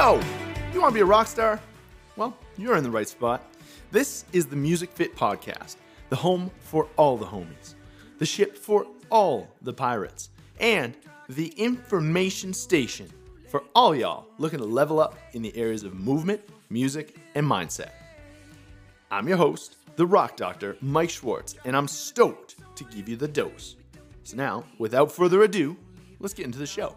Yo, you want to be a rock star? Well, you're in the right spot. This is the Music Fit Podcast, the home for all the homies, the ship for all the pirates, and the information station for all y'all looking to level up in the areas of movement, music, and mindset. I'm your host, the Rock Doctor, Mike Schwartz, and I'm stoked to give you the dose. So now, without further ado, let's get into the show.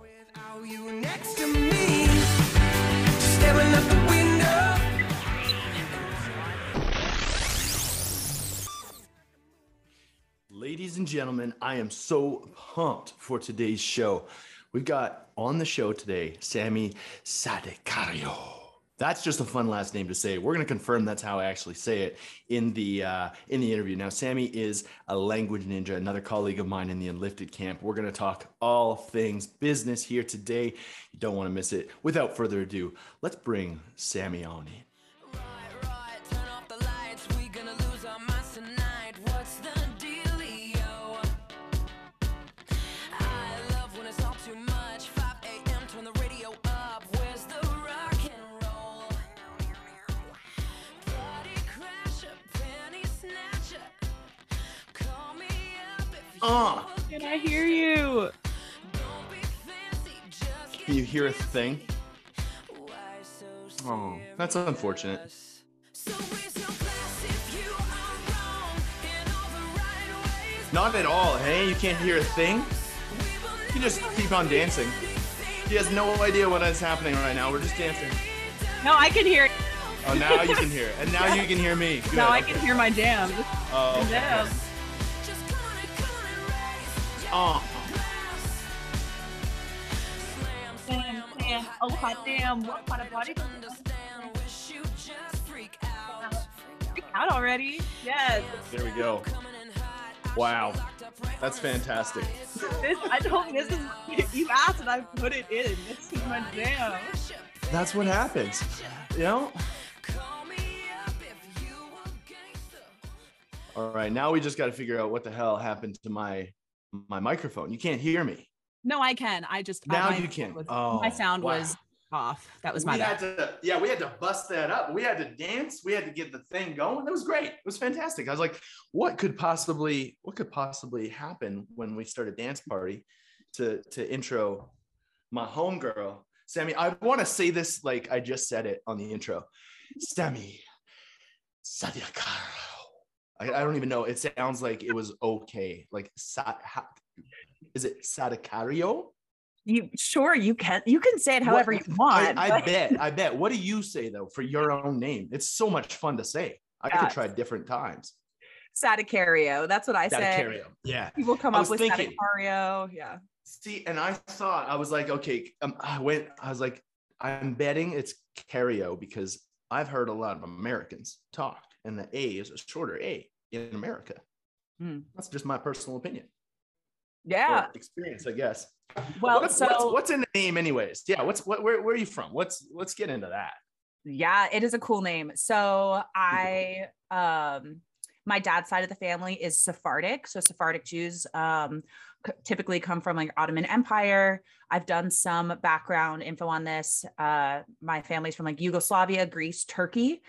Ladies and gentlemen, I am so pumped for today's show. We've got on the show today, Sammi Sadicario. That's just a fun last name to say. We're going to confirm that's how I actually say it in the interview. Now, Sammi is a language ninja, another colleague of mine in the Unlifted camp. We're going to talk all things business here today. You don't want to miss it. Without further ado, let's bring Sammi on in. Can I hear you? Can you hear a thing? Oh, that's unfortunate. Not at all, hey? You can't hear a thing? You just keep on dancing. She has no idea what is happening right now. We're just dancing. No, I can hear it. Oh, now you can hear it. And now you can hear me. Good. No, I can hear my jam. Oh, okay. Jam. Oh. Damn. Oh, hot damn. What kind of body? Freak out already. Yes. There we go. Wow. That's fantastic. You asked and I put it in. This is my jam. That's what happens. You know? All right. Now we just got to figure out what the hell happened to my microphone. You can't hear me. No, I can. I just now you can. Oh, my sound was off. That was my bad. We had to bust that up. We had to dance. We had to get the thing going. That was great. It was fantastic. I was like, what could possibly happen when we start a dance party to intro my homegirl, Sammi. I want to say this like I just said it on the intro. Sammi Sadicario. I don't even know. It sounds like it was okay. Like, is it Sadicario? You can say it however you want. I bet. What do you say though for your own name? It's so much fun to say. I could try different times. Sadicario. That's what I said. Sadicario. Yeah. People come up with Sadicario. Yeah. See, and I thought I was like, okay. I was like, I'm betting it's Cario because I've heard a lot of Americans talk. And the A is a shorter A in America. Mm. That's just my personal opinion. Yeah. Or experience, I guess. Well, what's in the name anyways? Yeah. Where are you from? Let's get into that. Yeah, it is a cool name. So my dad's side of the family is Sephardic. So Sephardic Jews typically come from like Ottoman Empire. I've done some background info on this. My family's from like Yugoslavia, Greece, Turkey.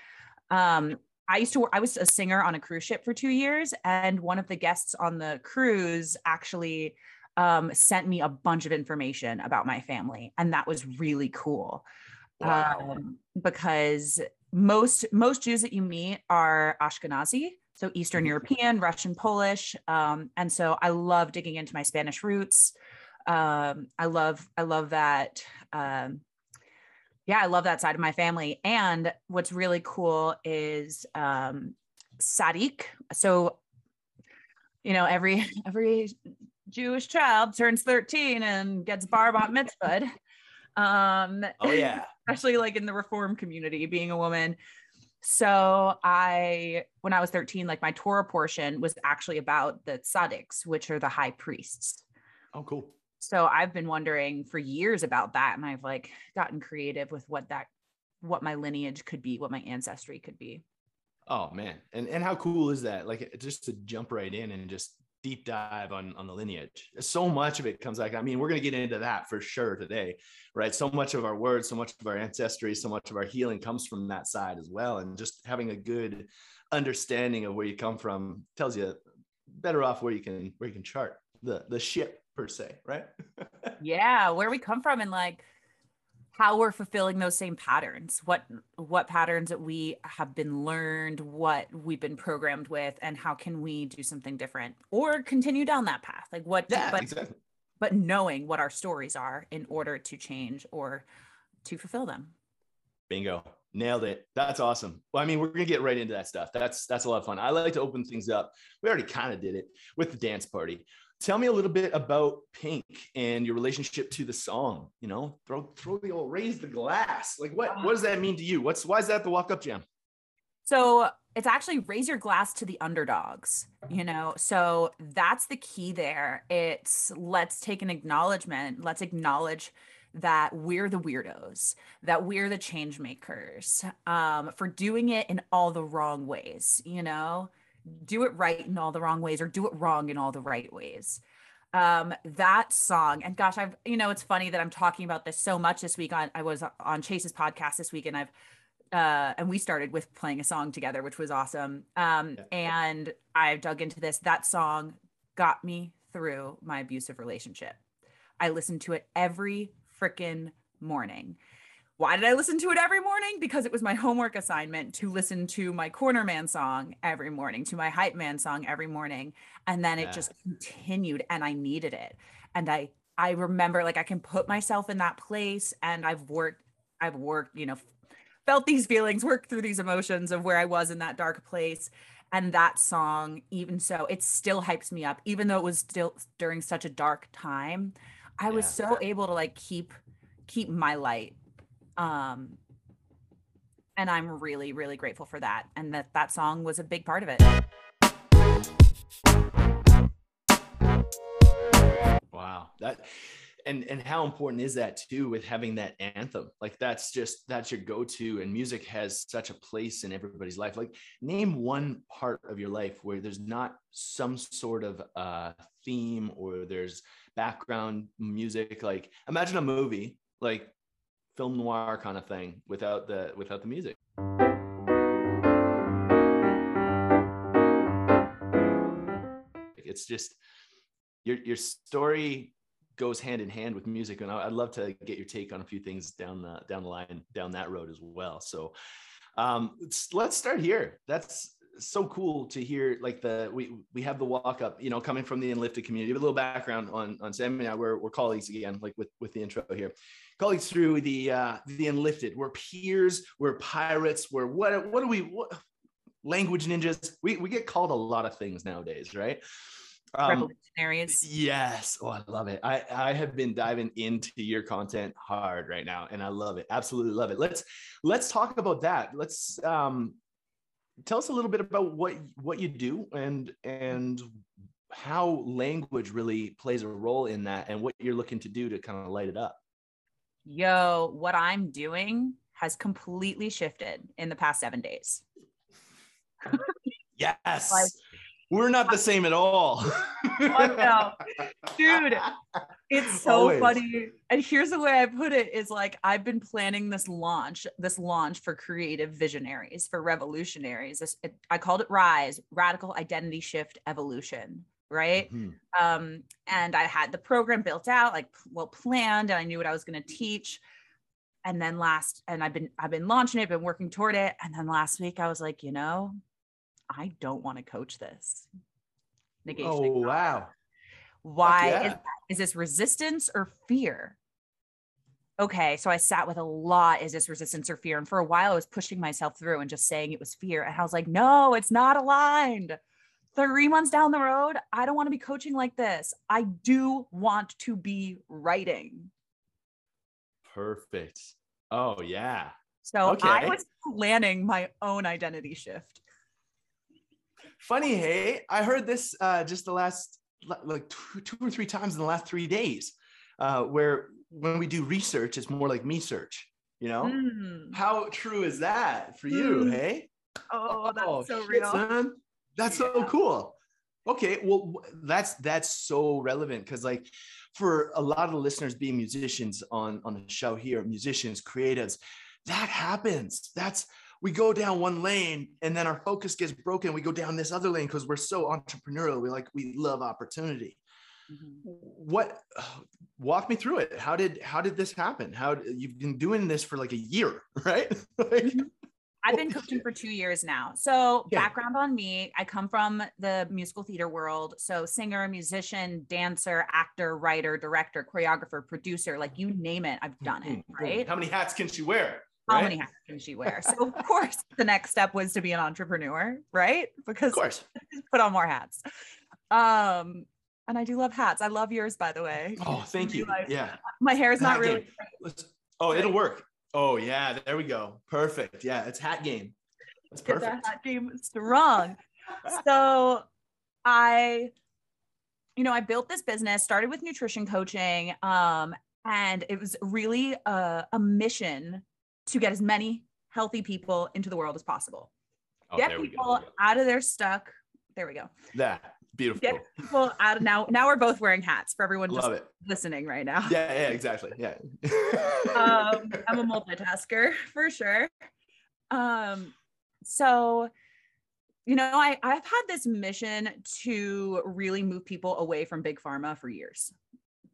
I was a singer on a cruise ship for 2 years, and one of the guests on the cruise actually sent me a bunch of information about my family, and that was really cool. Wow. Because most Jews that you meet are Ashkenazi, so Eastern European, Russian, Polish, and so I love digging into my Spanish roots. I love that. Yeah, I love that side of my family. And what's really cool is tzaddik. So, you know, every Jewish child turns 13 and gets bar mitzvahed. Oh yeah. Especially like in the reform community, being a woman. So when I was 13, like my Torah portion was actually about the tzaddiks, which are the high priests. Oh, cool. So I've been wondering for years about that. And I've like gotten creative with what my lineage could be, what my ancestry could be. Oh man. And how cool is that? Like just to jump right in and just deep dive on the lineage. So much of it comes back. I mean, we're going to get into that for sure today, right? So much of our words, so much of our ancestry, so much of our healing comes from that side as well. And just having a good understanding of where you come from tells you better off where you can chart the ship per se, right? Yeah, where we come from and like how we're fulfilling those same patterns, what patterns that we have been learned, what we've been programmed with, and how can we do something different or continue down that path? Like what, yeah, exactly. But knowing what our stories are in order to change or to fulfill them. Bingo. Nailed it. That's awesome. Well, I mean, we're going to get right into that stuff. That's a lot of fun. I like to open things up. We already kind of did it with the dance party. Tell me a little bit about Pink and your relationship to the song, you know, throw the old Raise the Glass. Like what does that mean to you? Why is that the walk-up jam? So it's actually raise your glass to the underdogs, you know? So that's the key there. It's let's take an acknowledgement. Let's acknowledge that we're the weirdos, that we're the change makers, for doing it in all the wrong ways, you know, do it right in all the wrong ways or do it wrong in all the right ways. That song, and gosh, I've, you know, it's funny that I'm talking about this so much this week. I was on Chase's podcast this week and we started with playing a song together, which was awesome. And I've dug into this. That song got me through my abusive relationship. I listened to it every freaking morning. Why did I listen to it every morning? Because it was my homework assignment to listen to my corner man song every morning, to my hype man song every morning. And then it just continued and I needed it. And I remember, like, I can put myself in that place, and I've worked, you know, felt these feelings, worked through these emotions of where I was in that dark place. And that song, even so, it still hypes me up, even though it was still during such a dark time. I was so able to like keep my light. And I'm really, really grateful for that. And that song was a big part of it. Wow. And how important is that too, with having that anthem? Like that's your go-to, and music has such a place in everybody's life. Like name one part of your life where there's not some sort of theme or there's background music. Like imagine a movie, like film noir kind of thing without the music. It's just your story goes hand in hand with music. And I'd love to get your take on a few things down the line, down that road as well. So let's start here. That's so cool to hear. Like we have the walk up, you know, coming from the Unlifted community. A little background on Sammi and I, we're colleagues again, like with the intro here. Colleagues through the Unlifted. We're peers, we're pirates, we're what language ninjas. We get called a lot of things nowadays, right? Revolutionaries. Yes. Oh, I love it. I have been diving into your content hard right now, and I love it. Absolutely love it. Let's talk about that. Let's tell us a little bit about what you do and how language really plays a role in that, and what you're looking to do to kind of light it up. Yo, what I'm doing has completely shifted in the past 7 days. Yes. Like, we're not the same at all. Oh, no. Dude, it's so always funny. And here's the way I put it is like, I've been planning this launch for creative visionaries, for revolutionaries. I called it Rise, Radical Identity Shift Evolution, right? Mm-hmm. And I had the program built out, like well planned, and I knew what I was going to teach. And then I've been launching it, been working toward it. And then last week I was like, you know, I don't want to coach this. Negation. Oh, wow. Why is this resistance or fear? Okay. So I sat with a lot. Is this resistance or fear? And for a while I was pushing myself through and just saying it was fear. And I was like, no, it's not aligned. 3 months down the road, I don't want to be coaching like this. I do want to be writing. Perfect. Oh yeah. So okay. I was planning my own identity shift. Funny, hey, I heard this just the last like two or three times in the last 3 days, where when we do research, it's more like me search, you know? Mm. How true is that for you, hey? Oh, that's so real. Son. That's so cool. Okay, well, that's so relevant, because like for a lot of the listeners being musicians on the show here, musicians, creatives, that happens. That's, we go down one lane and then our focus gets broken. We go down this other lane because we're so entrepreneurial. We love opportunity. Mm-hmm. Walk me through it. How did this happen? You've been doing this for like a year, right? I've been coaching for 2 years now. So background on me, I come from the musical theater world. So singer, musician, dancer, actor, writer, director, choreographer, producer, like you name it, I've done it, right? How many hats can she wear? Right? How many hats can she wear? So of course, the next step was to be an entrepreneur, right? Because of course, put on more hats. And I do love hats. I love yours, by the way. Oh, thank you. Yeah. My hair is not really. Oh, it'll work. Oh yeah, there we go. Perfect. Yeah, it's hat game. That's perfect. It's a hat game strong. So I built this business, started with nutrition coaching, and it was really a mission to get as many healthy people into the world as possible. Oh, get people out of their stuck. There we go. That beautiful. Get people out of now we're both wearing hats for everyone just listening right now. Yeah, exactly. Yeah. I'm a multitasker for sure. So, I've had this mission to really move people away from big pharma for years.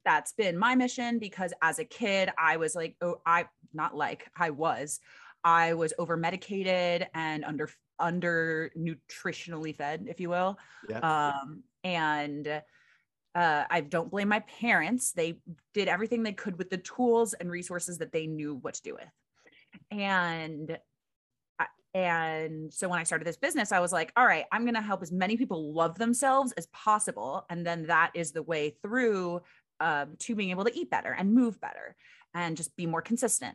That's been my mission, because as a kid, I was like, I was over-medicated and under nutritionally fed, if you will. Yeah. I don't blame my parents. They did everything they could with the tools and resources that they knew what to do with. And so when I started this business, I was like, all right, I'm going to help as many people love themselves as possible. And then that is the way through to being able to eat better and move better and just be more consistent.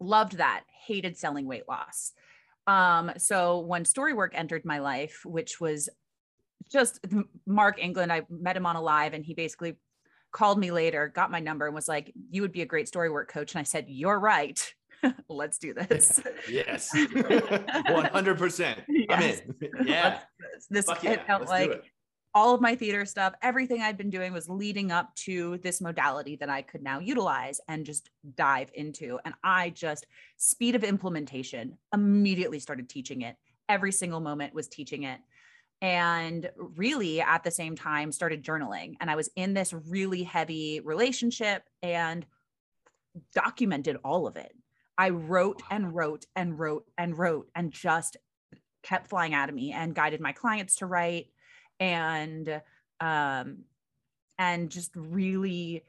Loved that. Hated selling weight loss. So when StoryWork entered my life, which was just Mark England, I met him on a live and he basically called me later, got my number and was like, you would be a great StoryWork coach. And I said, you're right. Let's do this. Yes. 100%. Yes. I'm in. Yeah. It felt like all of my theater stuff, everything I'd been doing was leading up to this modality that I could now utilize and just dive into. And I just, speed of implementation, immediately started teaching it. Every single moment was teaching it. And really at the same time started journaling. And I was in this really heavy relationship and documented all of it. I wrote and wrote and wrote and wrote and just kept flying out of me and guided my clients to write and just really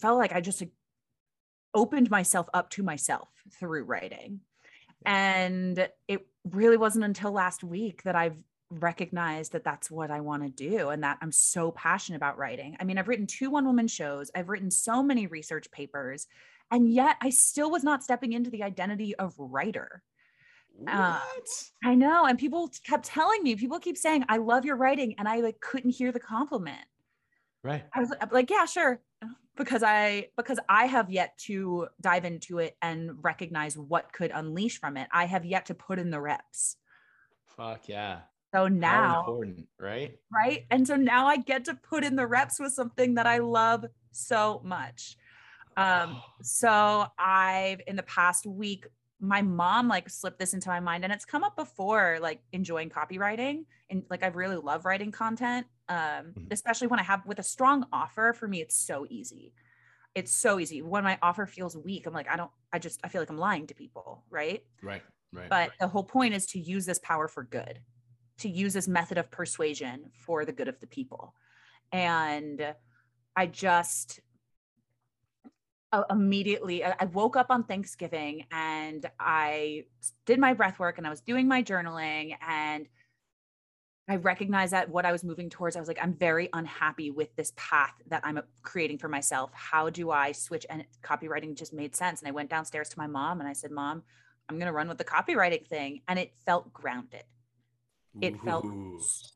felt like I just opened myself up to myself through writing. And it really wasn't until last week that I've recognized that that's what I want to do and that I'm so passionate about writing. I mean, I've written 2 one-woman shows. I've written so many research papers, and yet I still was not stepping into the identity of writer. What? I know. And people kept telling me, people keep saying, I love your writing. And I couldn't hear the compliment. Right. I was like, yeah, sure. Because I have yet to dive into it and recognize what could unleash from it. I have yet to put in the reps. Fuck yeah. So now, how important, right? Right. And so now I get to put in the reps with something that I love so much. So I've, in the past week, my mom slipped this into my mind, and it's come up before, enjoying copywriting, and I really love writing content. Especially when I have with a strong offer, for me, it's so easy. It's so easy. When my offer feels weak, I'm like, I feel like I'm lying to people. Right. Right. But the whole point is to use this power for good, to use this method of persuasion for the good of the people. And I just immediately, I woke up on Thanksgiving and I did my breath work and I was doing my journaling, and I recognized that what I was moving towards, I was like, I'm very unhappy with this path that I'm creating for myself. How do I switch? And copywriting just made sense. And I went downstairs to my mom and I said, Mom, I'm going to run with the copywriting thing. And it felt grounded. It felt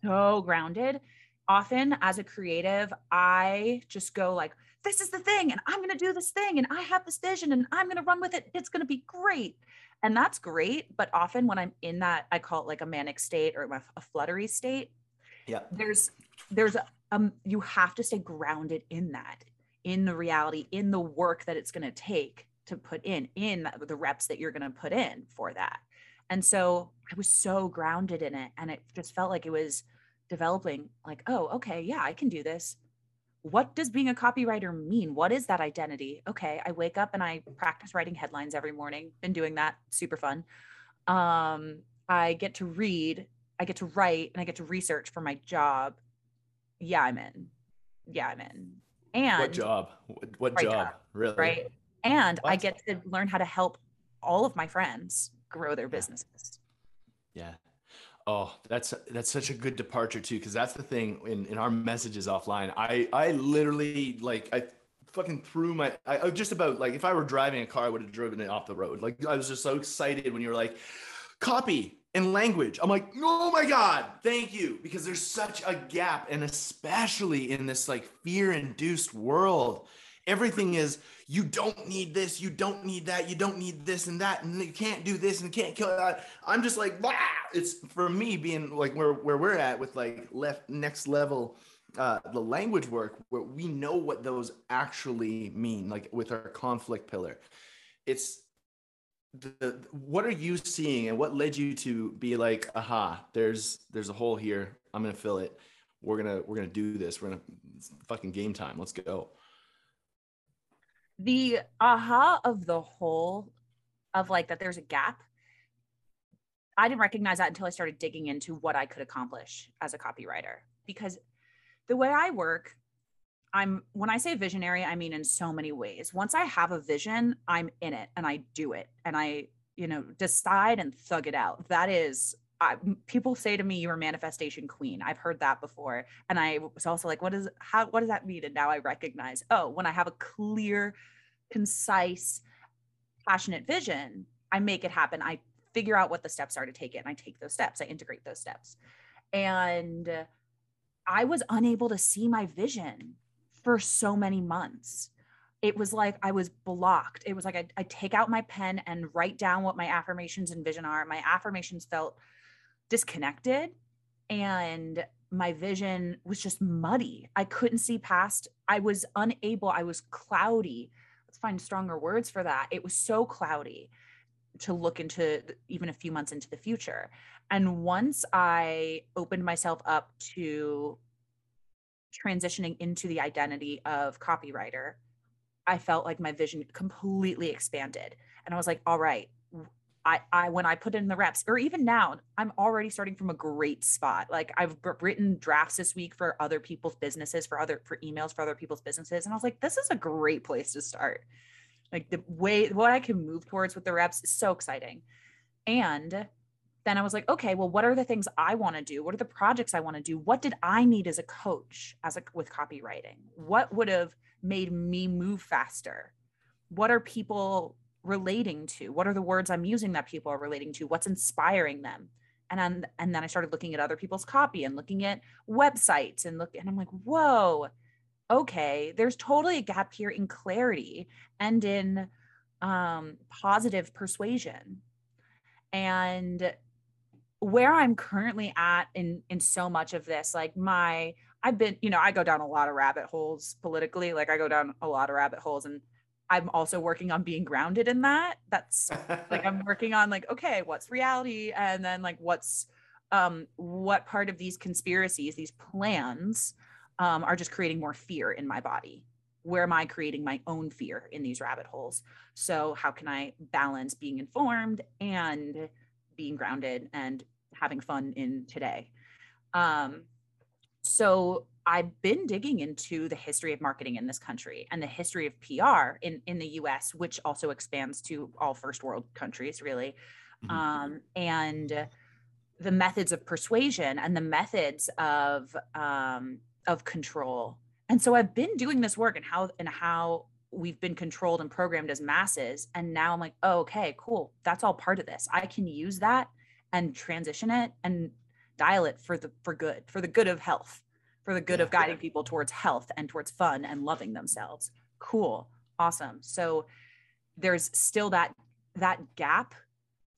so grounded. Often as a creative, I just go this is the thing, and I'm going to do this thing, and I have this vision, and I'm going to run with it. It's going to be great. And that's great. But often when I'm in that, I call it like a manic state or a fluttery state. Yeah. There's you have to stay grounded in that, in the reality, in the work that it's going to take to put in the reps that you're going to put in for that. And so I was so grounded in it. And it just felt like it was developing like, oh, okay, yeah, I can do this. What does being a copywriter mean? What is that identity? Okay. I wake up and I practice writing headlines every morning. Been doing that. Super fun. I get to read, I get to write, and I get to research for my job. Yeah, I'm in. Yeah, I'm in. And what job? What right job? Now, really? Right. And what? I get to learn how to help all of my friends grow their businesses. Yeah. Oh, that's such a good departure too. Cause that's the thing in our messages offline. I literally like, I fucking threw my, I just about like, if I were driving a car, I would have driven it off the road. Like I was just so excited when you were like copy and language. I'm like, oh my God, thank you. Because there's such a gap. And especially in this like fear induced world, everything is, you don't need this. You don't need that. You don't need this and that. And you can't do this and can't kill that. I'm just like, wow. It's for me being like where we're at with like next level, the language work where we know what those actually mean, like with our conflict pillar. It's what are you seeing and what led you to be like, aha, there's a hole here. I'm going to fill it. We're going to do this. We're going to fucking game time. Let's go. The aha of the whole of like that there's a gap. I didn't recognize that until I started digging into what I could accomplish as a copywriter, because the way I work, when I say visionary, I mean, in so many ways, once I have a vision, I'm in it and I do it and I, decide and thug it out. That is, people say to me, you're a manifestation queen. I've heard that before. And I was also like, what does that mean? And now I recognize, oh, when I have a clear, concise, passionate vision, I make it happen. I figure out what the steps are to take it. And I take those steps, I integrate those steps. And I was unable to see my vision for so many months. It was like I was blocked. It was like I take out my pen and write down what my affirmations and vision are. My affirmations felt disconnected and my vision was just muddy. I couldn't see past. I was cloudy. Let's find stronger words for that. It was so cloudy to look into even a few months into the future. And once I opened myself up to transitioning into the identity of copywriter, I felt like my vision completely expanded. And I was like, all right, when I put in the reps, or even now, I'm already starting from a great spot. Like I've written drafts this week for other people's businesses, for emails for other people's businesses. And I was like, this is a great place to start. Like what I can move towards with the reps is so exciting. And then I was like, okay, well, what are the things I want to do? What are the projects I want to do? What did I need as a coach with copywriting? What would have made me move faster? What are people relating to? What are the words I'm using that people are relating to? What's inspiring them? And then I started looking at other people's copy and looking at websites and I'm like, whoa, okay, there's totally a gap here in clarity and in positive persuasion. And where I'm currently at in so much of this, like I go down a lot of rabbit holes politically. Like I go down a lot of rabbit holes and I'm also working on being grounded in that. That's like, I'm working on like, okay, what's reality? And then like, what part of these conspiracies, these plans are just creating more fear in my body? Where am I creating my own fear in these rabbit holes? So how can I balance being informed and being grounded and having fun in today? So I've been digging into the history of marketing in this country and the history of PR in the US, which also expands to all first world countries really. Mm-hmm. And the methods of persuasion and the methods of control. And so I've been doing this work and how we've been controlled and programmed as masses. And now I'm like, oh, okay, cool. That's all part of this. I can use that and transition it and dial it for the good of health, for the good of guiding people towards health and towards fun and loving themselves. Cool. Awesome. So there's still that gap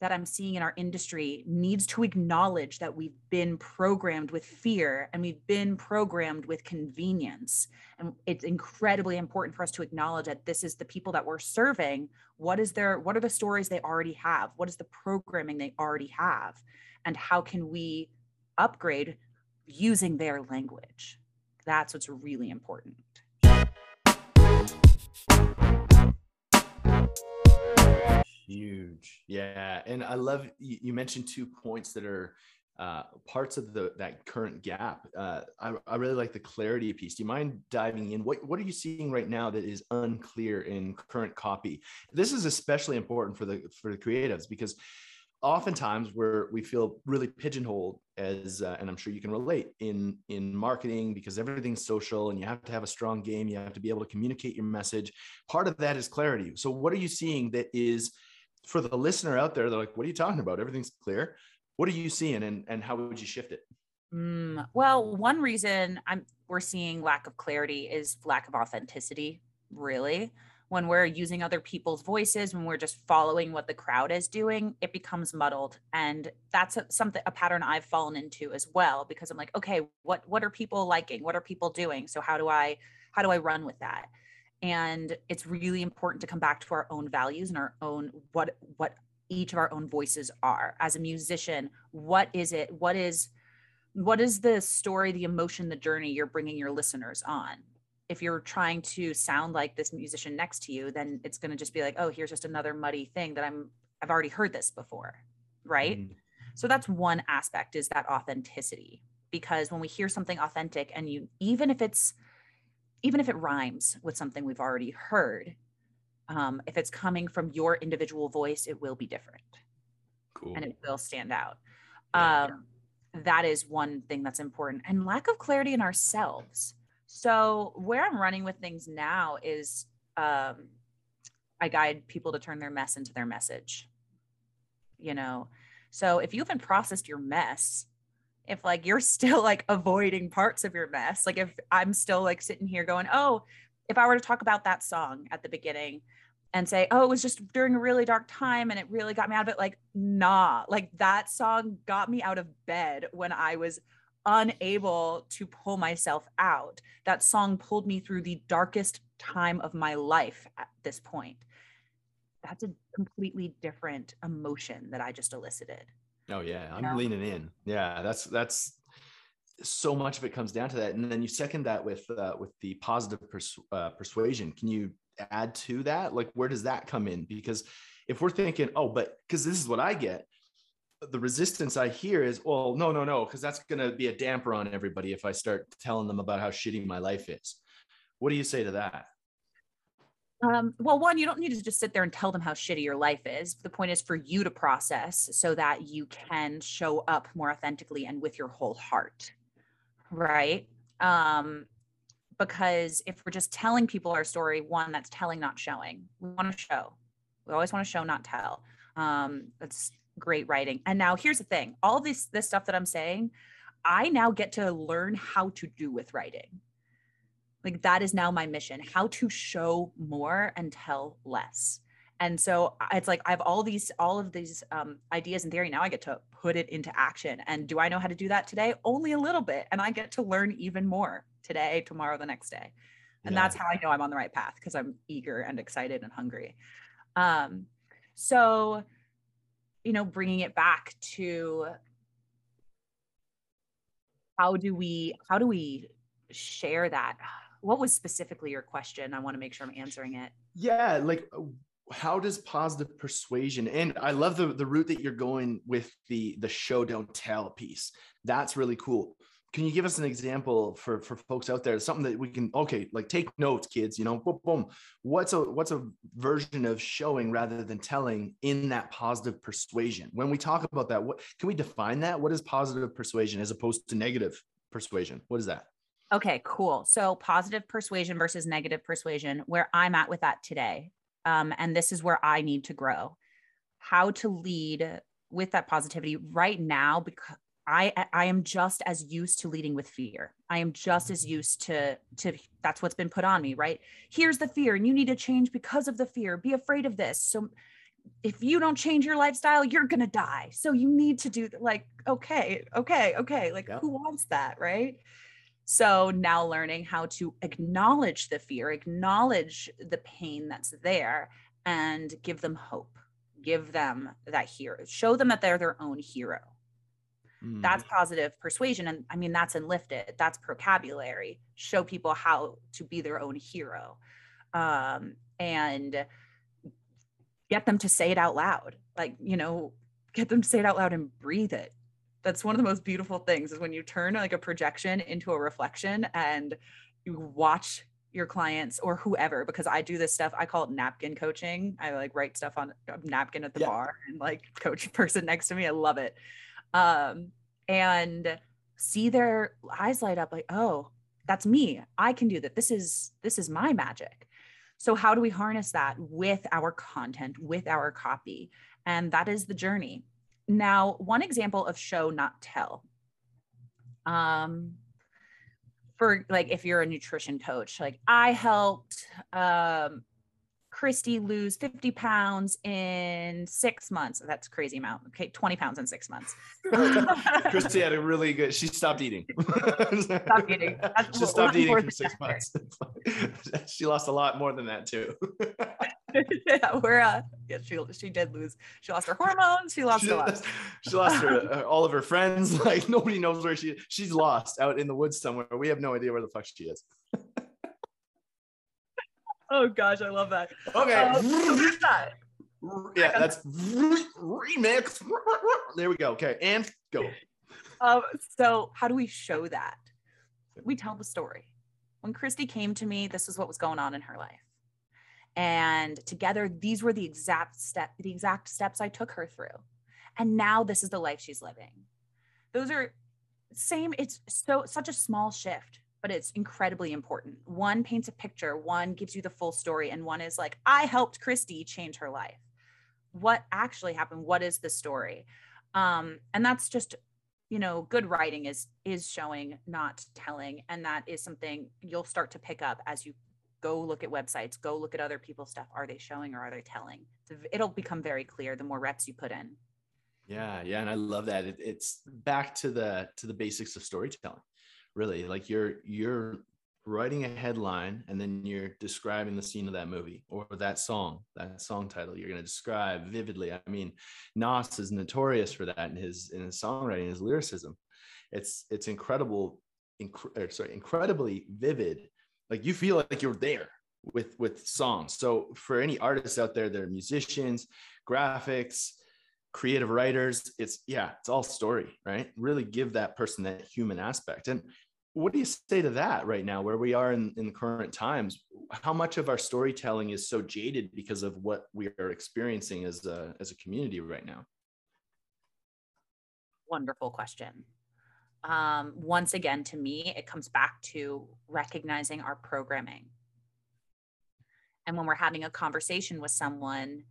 that I'm seeing in our industry needs to acknowledge that we've been programmed with fear and we've been programmed with convenience. And it's incredibly important for us to acknowledge that this is the people that we're serving. What are the stories they already have? What is the programming they already have? And how can we upgrade using their language? That's what's really important. Huge. Yeah. And I love, you mentioned 2 points that are parts of that current gap. I really like the clarity piece. Do you mind diving in? What are you seeing right now that is unclear in current copy? This is especially important for the creatives, because oftentimes we feel really pigeonholed as, and I'm sure you can relate, in marketing, because everything's social and you have to have a strong game. You have to be able to communicate your message. Part of that is clarity. So what are you seeing that is, for the listener out there, they're like, what are you talking about? Everything's clear. What are you seeing, and how would you shift it? Well, one reason we're seeing lack of clarity is lack of authenticity, really. When we're using other people's voices, when we're just following what the crowd is doing, it becomes muddled. And that's a pattern I've fallen into as well, because I'm like, okay, what are people liking? What are people doing? So how do I run with that? And it's really important to come back to our own values and our own, what each of our own voices are. As a musician, what is it? What is the story, the emotion, the journey you're bringing your listeners on? If you're trying to sound like this musician next to you, then it's going to just be like, oh, here's just another muddy thing that I've already heard this before, right? Mm-hmm. So that's one aspect, is that authenticity, because when we hear something authentic, and even if it rhymes with something we've already heard, if it's coming from your individual voice, it will be different. Cool. And it will stand out. Yeah. That is one thing that's important, and lack of clarity in ourselves. So where I'm running with things now is I guide people to turn their mess into their message, So if you haven't processed your mess, if you're still avoiding parts of your mess, if I'm still sitting here going, oh, if I were to talk about that song at the beginning and say, oh, it was just during a really dark time and it really got me out of it. That song got me out of bed when I was unable to pull myself out. That song pulled me through the darkest time of my life at this point. That's a completely different emotion that I just elicited. Oh yeah. I'm leaning in. Yeah. That's so much of it comes down to that. And then you second that with the positive persuasion. Can you add to that? Where does that come in? Because if we're thinking, because this is what I get, the resistance I hear is, well, no, because that's going to be a damper on everybody if I start telling them about how shitty my life is. What do you say to that? Well, one, you don't need to just sit there and tell them how shitty your life is. The point is for you to process so that you can show up more authentically and with your whole heart, right? Because if we're just telling people our story, one, that's telling, not showing. We want to show. We always want to show, not tell. That's great writing. And now here's the thing, all this stuff that I'm saying, I now get to learn how to do with writing. That is now my mission, how to show more and tell less. And so it's I have all of these ideas in theory. Now I get to put it into action. And do I know how to do that today? Only a little bit. And I get to learn even more today, tomorrow, the next day. And that's how I know I'm on the right path, because I'm eager and excited and hungry. So, bringing it back to how do we share that? What was specifically your question? I want to make sure I'm answering it. Yeah. How does positive persuasion, and I love the route that you're going with the show, don't tell piece. That's really cool. Can you give us an example for folks out there, something that we can, take notes, kids, boom, boom. What's a version of showing rather than telling in that positive persuasion? When we talk about that, what can we define that? What is positive persuasion as opposed to negative persuasion? What is that? Okay, cool. So positive persuasion versus negative persuasion, where I'm at with that today. And this is where I need to grow, how to lead with that positivity right now, because I am just as used to leading with fear. I am just as used to that's what's been put on me, right? Here's the fear and you need to change because of the fear. Be afraid of this. So if you don't change your lifestyle, you're going to die. So you need to do like, okay. Like who wants that? Right. So now learning how to acknowledge the fear, acknowledge the pain that's there, and give them hope, give them that hero, show them that they're their own hero. That's positive persuasion. And I mean, that's Unlifted, that's vocabulary, show people how to be their own hero, and get them to say it out loud. Like, you know, get them to say it out loud and breathe it. That's one of the most beautiful things is when you turn like a projection into a reflection and you watch your clients or whoever, because I do this stuff. I call it napkin coaching. I like write stuff on a napkin at the bar and like coach the person next to me. I love it. And see their eyes light up like, oh, that's me. I can do that. This is my magic. So how do we harness that with our content, with our copy? And that is the journey. Now, one example of show, not tell, for like, if you're a nutrition coach, like I helped, Christy lose 50 pounds in 6 months. That's a crazy amount. Okay. 20 pounds in 6 months. Christy had a really good, she stopped eating. That's she stopped eating for 6 months. She lost a lot more than that too. Yeah, she did lose. She lost her hormones. She lost a lot. She lost her, all of her friends. Like nobody knows where she's lost out in the woods somewhere. We have no idea where the fuck she is. Oh gosh, I love that. Okay. Yeah, that's remix. There we go. Okay, and go. So how do we show that? We tell the story. When Christy came to me, this is what was going on in her life. And together, these were the exact steps I took her through. And now this is the life she's living. Those are same, it's so such a small shift, but it's incredibly important. One paints a picture, one gives you the full story, and one is like, I helped Christy change her life. What actually happened? What is the story? And that's just, you know, good writing is showing, not telling. And that is something you'll start to pick up as you go look at websites, go look at other people's stuff. Are they showing or are they telling? It'll become very clear the more reps you put in. Yeah. Yeah. And I love that. It's back to the basics of storytelling. Really, like you're writing a headline and then you're describing the scene of that movie or that song title. You're going to describe vividly. I mean, Nas is notorious for that in his songwriting, his lyricism. It's incredible, incredibly vivid. Like you feel like you're there with songs. So for any artists out there, they're musicians, graphics, creative writers, it's all story, right? Really give that person that human aspect. And what do you say to that right now, where we are in the current times? How much of our storytelling is so jaded because of what we are experiencing as a community right now? Wonderful question. Once again, to me, it comes back to recognizing our programming. And when we're having a conversation with someone,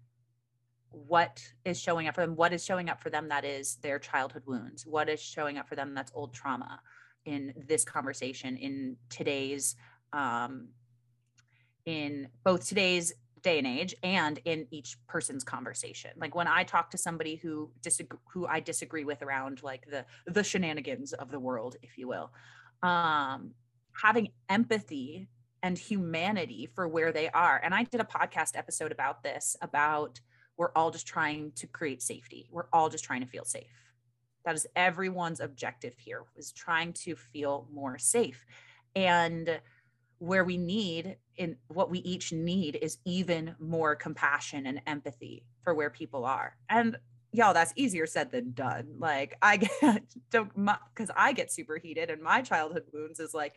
what is showing up for them? What is showing up for them that is their childhood wounds? What is showing up for them that's old trauma in this conversation, in today's, in both today's day and age and in each person's conversation? Like when I talk to somebody who I disagree with around like the shenanigans of the world, if you will, having empathy and humanity for where they are. And I did a podcast episode about this, about we're all just trying to create safety. We're all just trying to feel safe. That is everyone's objective here, is trying to feel more safe. And where we need, in what we each need, is even more compassion and empathy for where people are. And y'all, that's easier said than done. Like because I get super heated, and my childhood wounds is like,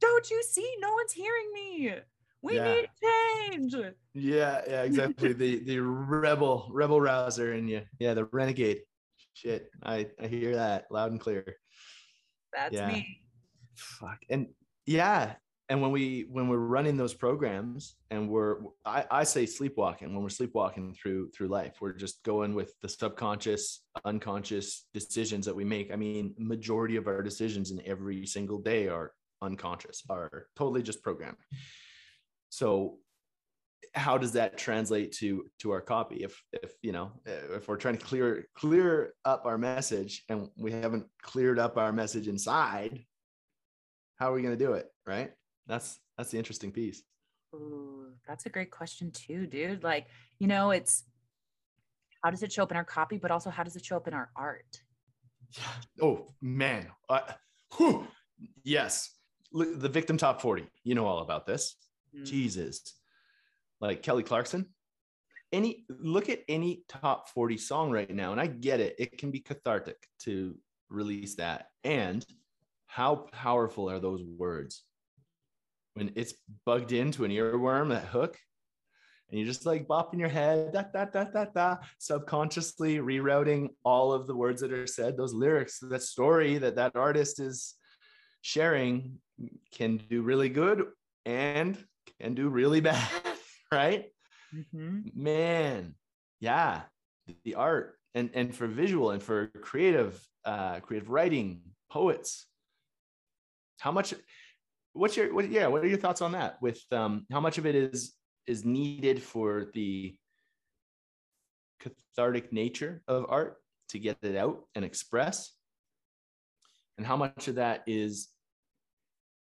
don't you see? No one's hearing me. We need change. Yeah, exactly. the rebel rouser in you. Yeah, the renegade. Shit, I hear that loud and clear. That's me. Fuck. And when we're running those programs, and I say sleepwalking. When we're sleepwalking through life, we're just going with the subconscious, unconscious decisions that we make. I mean, majority of our decisions in every single day are unconscious, are totally just programming. So how does that translate to our copy? If we're trying to clear up our message and we haven't cleared up our message inside, how are we going to do it? Right. That's the interesting piece. Ooh, that's a great question too, dude. Like, it's, how does it show up in our copy, but also how does it show up in our art? Oh man. Yes. The Victim Top 40, you know all about this. Mm. Jesus. Like Kelly Clarkson, look at any top 40 song right now. And I get it. It can be cathartic to release that. And how powerful are those words when it's bugged into an earworm, that hook, and you're just like bopping your head, da, da, da, da, da, subconsciously rerouting all of the words that are said, those lyrics, that story that artist is sharing can do really good and can do really bad. Right? Mm-hmm. Man. Yeah. The art and for visual and for creative writing, poets, what are your thoughts on that with, how much of it is needed for the cathartic nature of art to get it out and express? And how much of that is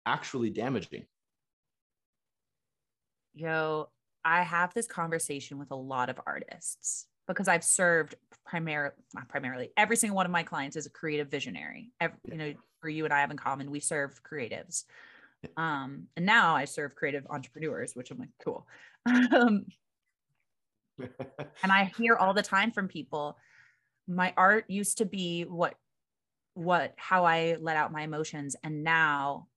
actually damaging? Yo, I have this conversation with a lot of artists because I've served not primarily every single one of my clients is a creative visionary. For you and I have in common, we serve creatives. And now I serve creative entrepreneurs, which I'm like, cool. And I hear all the time from people, my art used to be how I let out my emotions. And now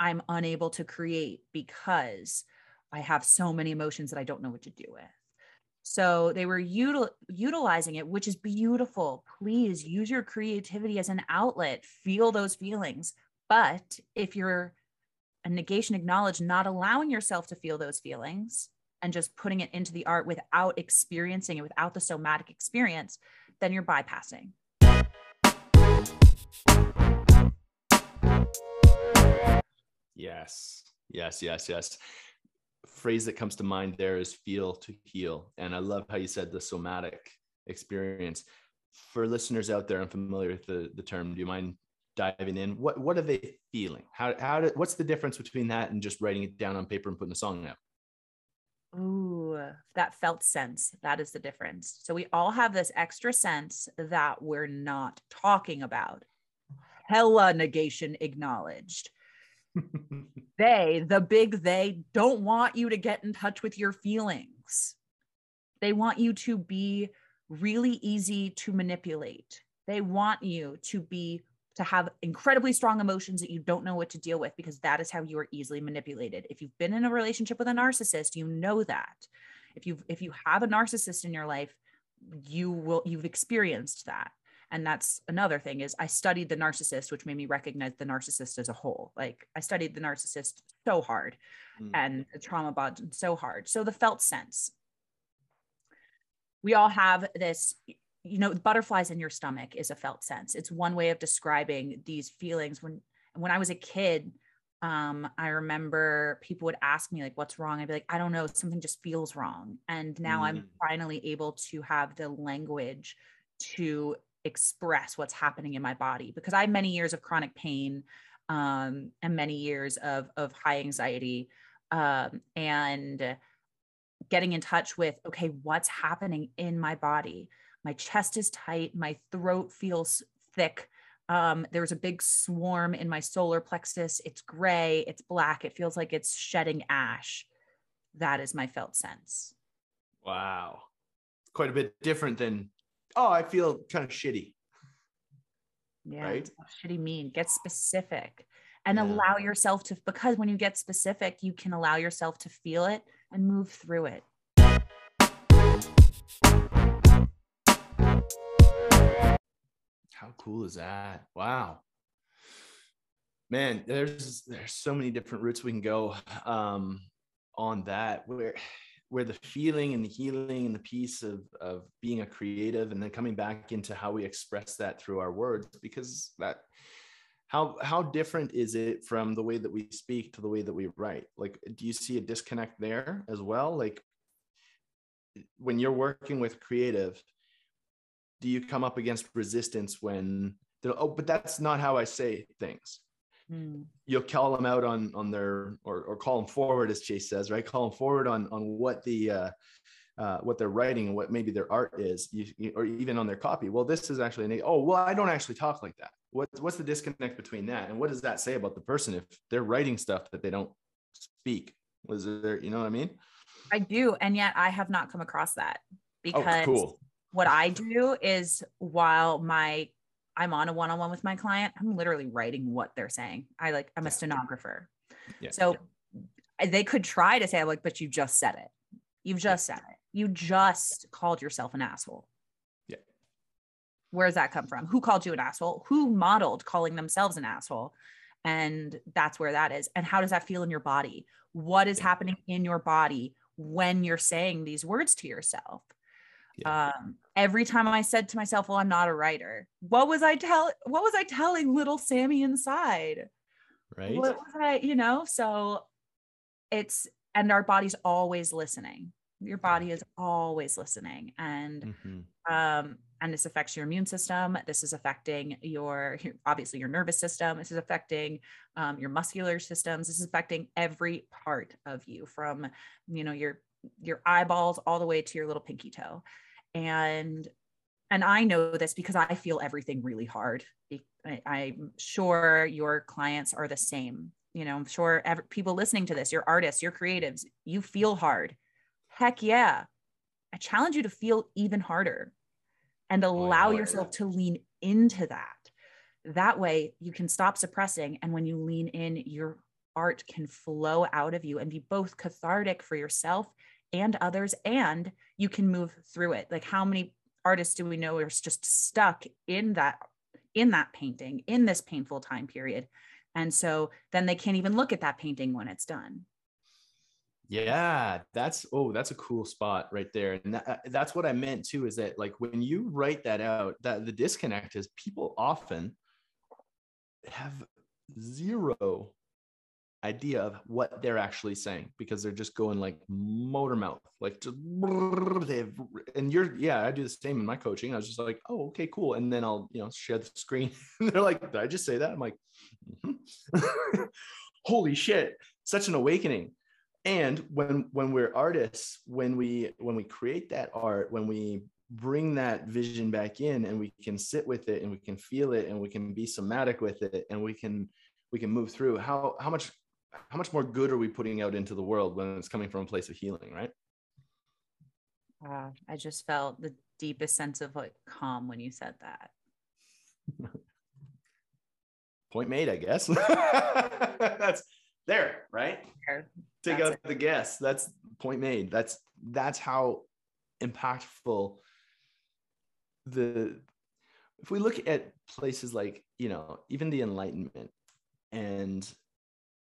I'm unable to create because I have so many emotions that I don't know what to do with. So they were utilizing it, which is beautiful. Please use your creativity as an outlet, feel those feelings. But if you're a negation, acknowledge not allowing yourself to feel those feelings and just putting it into the art without experiencing it, without the somatic experience, then you're bypassing. Yes, yes, yes, yes. Phrase that comes to mind there is feel to heal. And I love how you said the somatic experience. For listeners out there unfamiliar with the term, do you mind diving in? What are they feeling? What's the difference between that and just writing it down on paper and putting a song out? Ooh, that felt sense. That is the difference. So we all have this extra sense that we're not talking about. Hella negation acknowledged. The big they don't want you to get in touch with your feelings. They want you to be really easy to manipulate. They want you to have incredibly strong emotions that you don't know what to deal with, because that is how you are easily manipulated. If you've been in a relationship with a narcissist, you know that. If you have a narcissist in your life, you've experienced that. And that's another thing is I studied the narcissist, which made me recognize the narcissist as a whole. Like I studied the narcissist so hard and the trauma bond so hard. So the felt sense, we all have this, butterflies in your stomach is a felt sense. It's one way of describing these feelings. When I was a kid, I remember people would ask me like, what's wrong? I'd be like, I don't know. Something just feels wrong. And now I'm finally able to have the language to express what's happening in my body, because I had many years of chronic pain and many years of high anxiety and getting in touch with, okay, what's happening in my body? My chest is tight. My throat feels thick. There was a big swarm in my solar plexus. It's gray. It's black. It feels like it's shedding ash. That is my felt sense. Wow. Quite a bit different than I feel kind of shitty. Yeah. Right? What shitty mean? Get specific and allow yourself to, because when you get specific, you can allow yourself to feel it and move through it. How cool is that? Wow. Man, there's so many different routes we can go on that. Where the feeling and the healing and the piece of being a creative and then coming back into how we express that through our words, because that How different is it from the way that we speak to the way that we write? Like, do you see a disconnect there as well? Like, when you're working with creative, do you come up against resistance when they're, oh, but that's not how I say things? You'll call them out on their, or call them forward, as Chase says, right? Call them forward on what the what they're writing and what maybe their art is, or even on their copy. Well, this is actually an, oh, well, I don't actually talk like that. What's the disconnect between that? And what does that say about the person if they're writing stuff that they don't speak? Was there, you know what I mean? I do. And yet I have not come across that, because what I do is, while I'm on a one-on-one with my client, I'm literally writing what they're saying. I'm a stenographer. Yeah. So they could try to say, I'm like, but you just said it. You've just said it. You just called yourself an asshole. Yeah. Where does that come from? Who called you an asshole? Who modeled calling themselves an asshole? And that's where that is. And how does that feel in your body? What is happening in your body when you're saying these words to yourself? Yeah. Every time I said to myself, well, I'm not a writer, what was I telling little Sammy inside? Right. What was I, you know? So and our body's always listening. Your body is always listening. And, and this affects your immune system. This is affecting obviously your nervous system. This is affecting your muscular systems. This is affecting every part of you, from, you know, your eyeballs all the way to your little pinky toe. And I know this because I feel everything really hard. I'm sure your clients are the same. You know, I'm sure people listening to this, your artists, your creatives, you feel hard. Heck yeah. I challenge you to feel even harder and allow yourself to lean into that. That way you can stop suppressing. And when you lean in, your art can flow out of you and be both cathartic for yourself and others, and you can move through it. Like, how many artists do we know are just stuck in that painting, in this painful time period? And so then they can't even look at that painting when it's done. Yeah, that's a cool spot right there. And that's what I meant too, is that, like, when you write that out, that the disconnect is, people often have zero idea of what they're actually saying, because they're just going like motor mouth, like just, and I do the same in my coaching. I was just like, oh, okay, cool. And then I'll, you know, share the screen. They're like, did I just say that? I'm like, holy shit, such an awakening. And when we're artists, when we create that art, when we bring that vision back in and we can sit with it and we can feel it and we can be somatic with it and we can move through, how much more good are we putting out into the world when it's coming from a place of healing, right? I just felt the deepest sense of, like, calm when you said that. Point made, I guess. That's there, right? Sure. Take out the guess. That's point made. That's how impactful if we look at places like, you know, even the Enlightenment and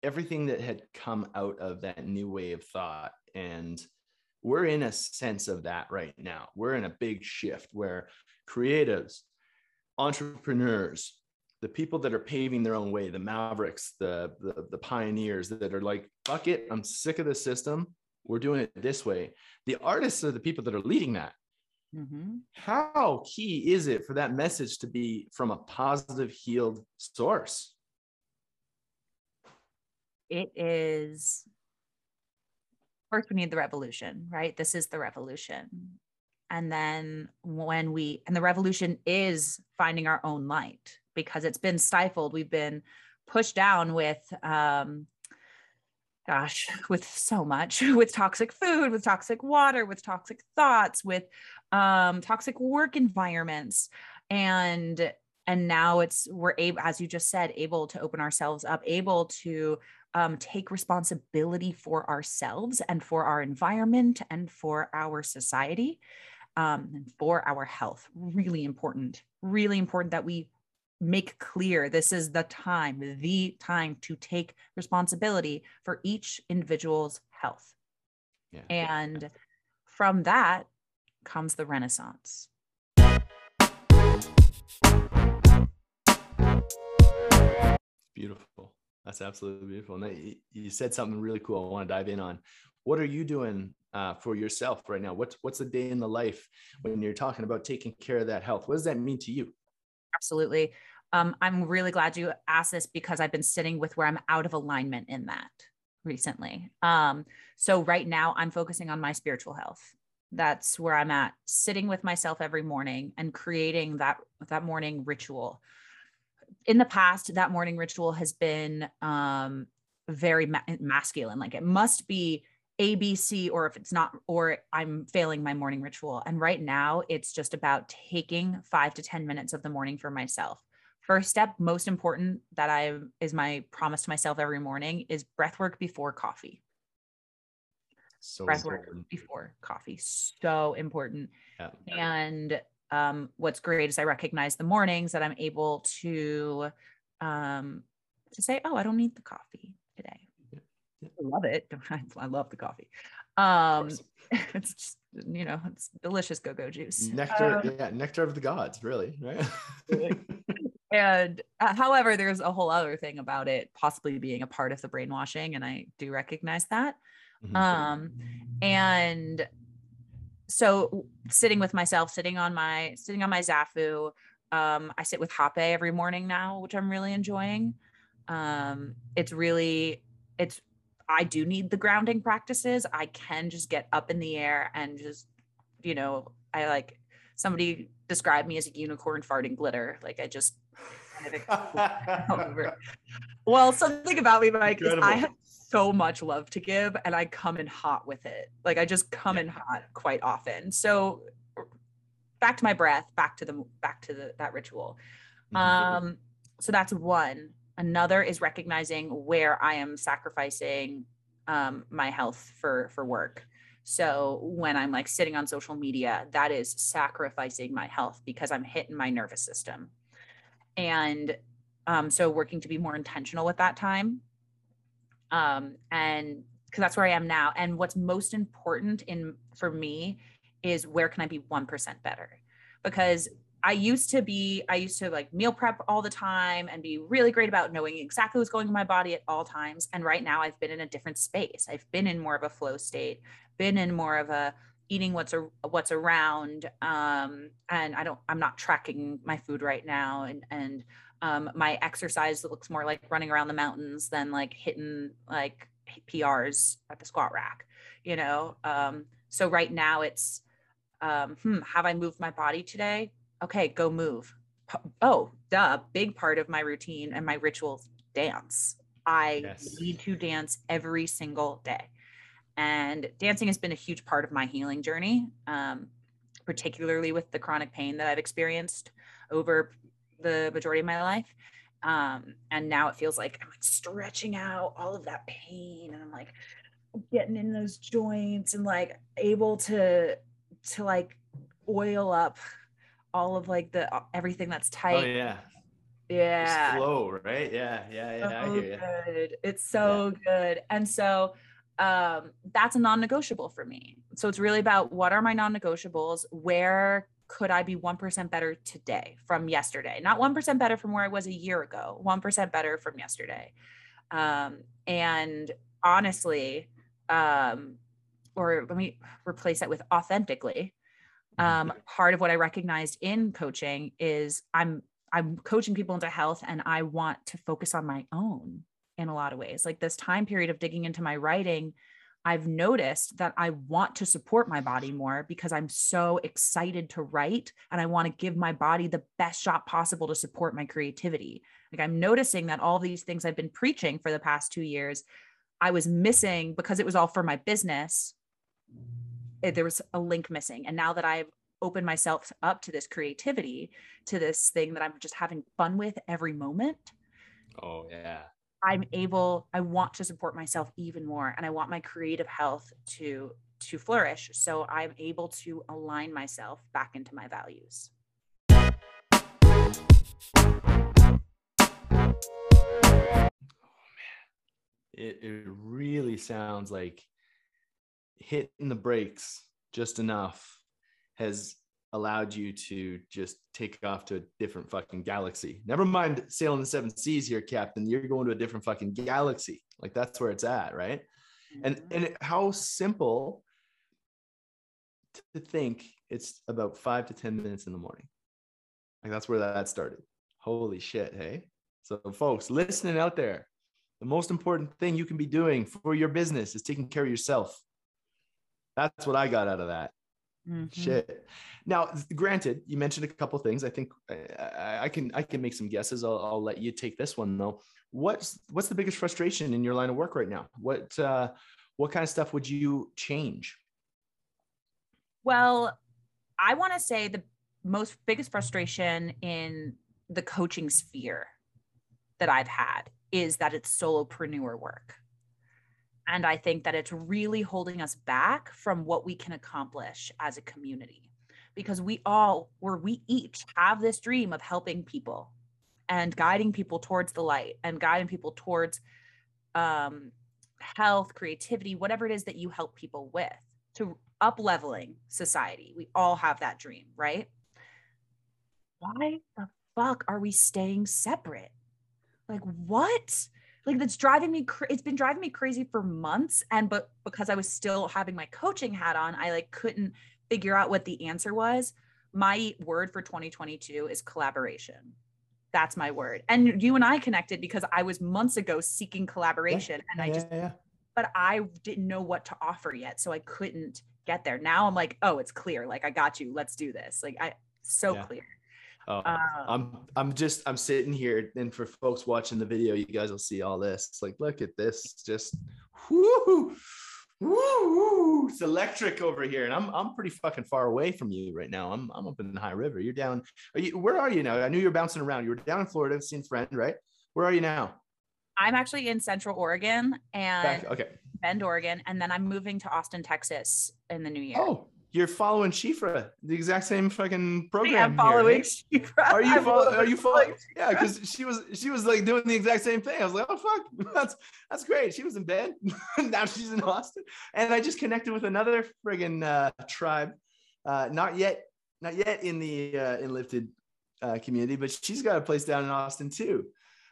everything that had come out of that new way of thought. And we're in a sense of that right now. We're in a big shift where creatives, entrepreneurs, the people that are paving their own way, the mavericks, the pioneers that are like, fuck it, I'm sick of this system. We're doing it this way. The artists are the people that are leading that. Mm-hmm. How key is it for that message to be from a positive, healed source? It is, first we need the revolution, right? This is the revolution. And then the revolution is finding our own light, because it's been stifled. We've been pushed down with so much, with toxic food, with toxic water, with toxic thoughts, with toxic work environments. And now we're able, as you just said, able to open ourselves up, able to take responsibility for ourselves and for our environment and for our society, and for our health. Really important that we make clear this is the time to take responsibility for each individual's health. Yeah. And from that comes the Renaissance. Beautiful. That's absolutely beautiful. And you said something really cool I want to dive in on. What are you doing for yourself right now? What's a day in the life when you're talking about taking care of that health? What does that mean to you? Absolutely. I'm really glad you asked this because I've been sitting with where I'm out of alignment in that recently. So right now I'm focusing on my spiritual health. That's where I'm at, sitting with myself every morning and creating that morning ritual. In the past, that morning ritual has been very masculine. Like it must be A, B, C, or if it's not, or I'm failing my morning ritual. And right now it's just about taking 5 to 10 minutes of the morning for myself. First step, most important that is my promise to myself every morning is breathwork before coffee. So breathwork before coffee. So important. Yeah. And what's great is I recognize the mornings that I'm able to say, oh, I don't need the coffee today. I love it. I love the coffee. It's just, it's delicious go-go juice. Nectar of the gods, really, right? And however, there's a whole other thing about it possibly being a part of the brainwashing, and I do recognize that. Mm-hmm. And so sitting with myself, sitting on my Zafu, I sit with Hape every morning now, which I'm really enjoying. I do need the grounding practices. I can just get up in the air and just, I like somebody described me as a unicorn farting glitter. Like I just, well, something about me, Mike, is I have so much love to give and I come in hot with it. Like I just come in hot quite often. So back to my breath, back to that ritual. So that's one. Another is recognizing where I am sacrificing my health for work. So when I'm like sitting on social media, that is sacrificing my health because I'm hitting my nervous system. And so working to be more intentional with that time. And because that's where I am now. And what's most important for me is where can I be 1% better? Because I used to like meal prep all the time and be really great about knowing exactly what's going in my body at all times. And right now I've been in a different space. I've been in more of a flow state, been in more of a eating what's around. And I'm not tracking my food right now. And my exercise looks more like running around the mountains than like hitting like PRs at the squat rack, So right now it's, have I moved my body today? Okay, go move. Oh, duh. Big part of my routine and my rituals, dance. I need to dance every single day. And dancing has been a huge part of my healing journey, particularly with the chronic pain that I've experienced over the majority of my life. And now it feels like I'm like stretching out all of that pain and I'm like getting in those joints and like able to like oil up all of like everything that's tight. Oh yeah. Yeah. It's slow, right? Yeah. Yeah. Yeah. So I hear you. Good. It's so good. And so, that's a non-negotiable for me. So it's really about what are my non-negotiables? Where could I be 1% better today from yesterday? Not 1% better from where I was a year ago, 1% better from yesterday. And honestly, or let me replace that with authentically. Part of what I recognized in coaching is I'm coaching people into health and I want to focus on my own in a lot of ways. Like this time period of digging into my writing, I've noticed that I want to support my body more because I'm so excited to write and I want to give my body the best shot possible to support my creativity. Like I'm noticing that all these things I've been preaching for the past 2 years, I was missing because it was all for my business. There was a link missing. And now that I've opened myself up to this creativity, to this thing that I'm just having fun with every moment. Oh yeah. I want to support myself even more. And I want my creative health to flourish. So I'm able to align myself back into my values. Oh man. It really sounds like hitting the brakes just enough has allowed you to just take off to a different fucking galaxy. Never mind sailing the seven seas here, Captain. You're going to a different fucking galaxy. Like, that's where it's at, right? Mm-hmm. And how simple to think it's about 5 to 10 minutes in the morning. Like, that's where that started. Holy shit, hey? So folks, listening out there, the most important thing you can be doing for your business is taking care of yourself. That's what I got out of that. Mm-hmm. Shit. Now, granted, you mentioned a couple of things. I think I can make some guesses. I'll let you take this one though. What's the biggest frustration in your line of work right now? What kind of stuff would you change? Well, I want to say the biggest frustration in the coaching sphere that I've had is that it's solopreneur work. And I think that it's really holding us back from what we can accomplish as a community, because we each have this dream of helping people and guiding people towards the light and guiding people towards health, creativity, whatever it is that you help people with, to up-leveling society. We all have that dream, right? Why the fuck are we staying separate? Like, what? Like, that's driving me, it's been driving me crazy for months. But because I was still having my coaching hat on, I like couldn't figure out what the answer was. My word for 2022 is collaboration. That's my word. And you and I connected because I was months ago seeking collaboration, and but I didn't know what to offer yet. So I couldn't get there. Now I'm like, oh, it's clear. Like, I got you. Let's do this. Like, clear. Oh, I'm sitting here, and for folks watching the video, you guys will see all this. It's like, look at this, just whoo, it's electric over here, and I'm pretty fucking far away from you right now. I'm up in the High River. You're down. Where are you now? I knew you were bouncing around. You were down in Florida, seeing friend, right? Where are you now? I'm actually in Central Oregon and Bend, Oregon, and then I'm moving to Austin, Texas, in the new year. Oh. You're following Shifra, the exact same fucking program. Yeah, I'm following here. Shifra. Are you following? Yeah, because she was like doing the exact same thing. I was like, oh fuck, that's great. She was in bed, now she's in Austin, and I just connected with another friggin' tribe, not yet in the Unlifted community, but she's got a place down in Austin too.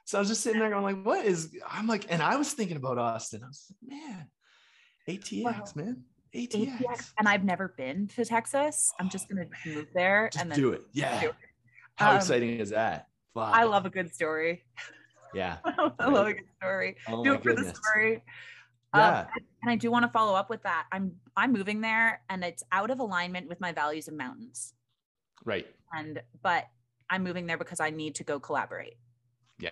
So I was just sitting there going like, and I was thinking about Austin. I was like, man, ATX, wow. Man. ATX. And I've never been to Texas. I'm just going to move there and then do it. Yeah. How exciting is that? Wow. I love a good story. Yeah. I love a good story. Oh, do it for the story. Yeah. And I do want to follow up with that. I'm moving there, and it's out of alignment with my values of mountains. Right. But I'm moving there because I need to go collaborate. Yeah.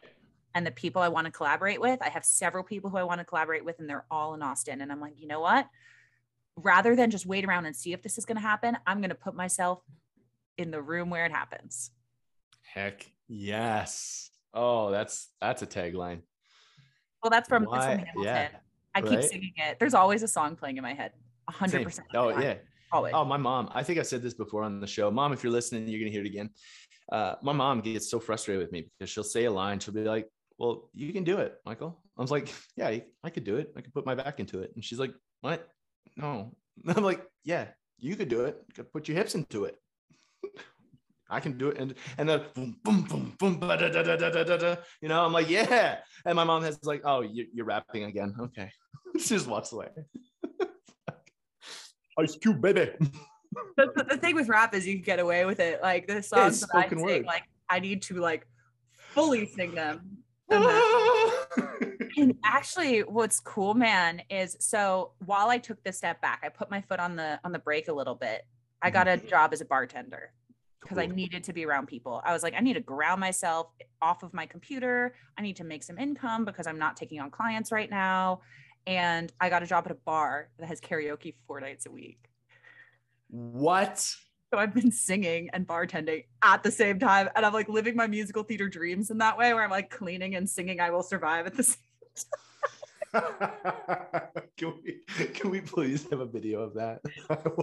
And the people I want to collaborate with, I have several people who I want to collaborate with, and they're all in Austin. And I'm like, you know what? Rather than just wait around and see if this is going to happen, I'm going to put myself in the room where it happens. Heck yes. Oh, that's a tagline. Well, that's from Hamilton. Yeah, I keep singing it. There's always a song playing in my head. 100%. Oh yeah. Always. Oh, my mom. I think I've said this before on the show. Mom, if you're listening, you're going to hear it again. My mom gets so frustrated with me because she'll say a line. She'll be like, well, you can do it, Michael. I was like, yeah, I could do it. I could put my back into it. And she's like, what? No. I'm like, yeah, you could do it. You could put your hips into it. I can do it. And then boom, boom, boom, boom, da, da, da, da, da, da, da. You know, I'm like, yeah. And my mom has like, oh, you're rapping again. Okay. She just walks away. Ice Cube, baby. The thing with rap is you can get away with it. Like the songs that I sing, like I need to like fully sing them. And actually what's cool, man, is so while I took this step back, I put my foot on the brake a little bit. I got a job as a bartender because I needed to be around people. I was like, I need to ground myself off of my computer. I need to make some income because I'm not taking on clients right now. And I got a job at a bar that has karaoke 4 nights a week. What? So I've been singing and bartending at the same time. And I'm like living my musical theater dreams in that way, where I'm like cleaning and singing I Will Survive at the same time. Can we please have a video of that?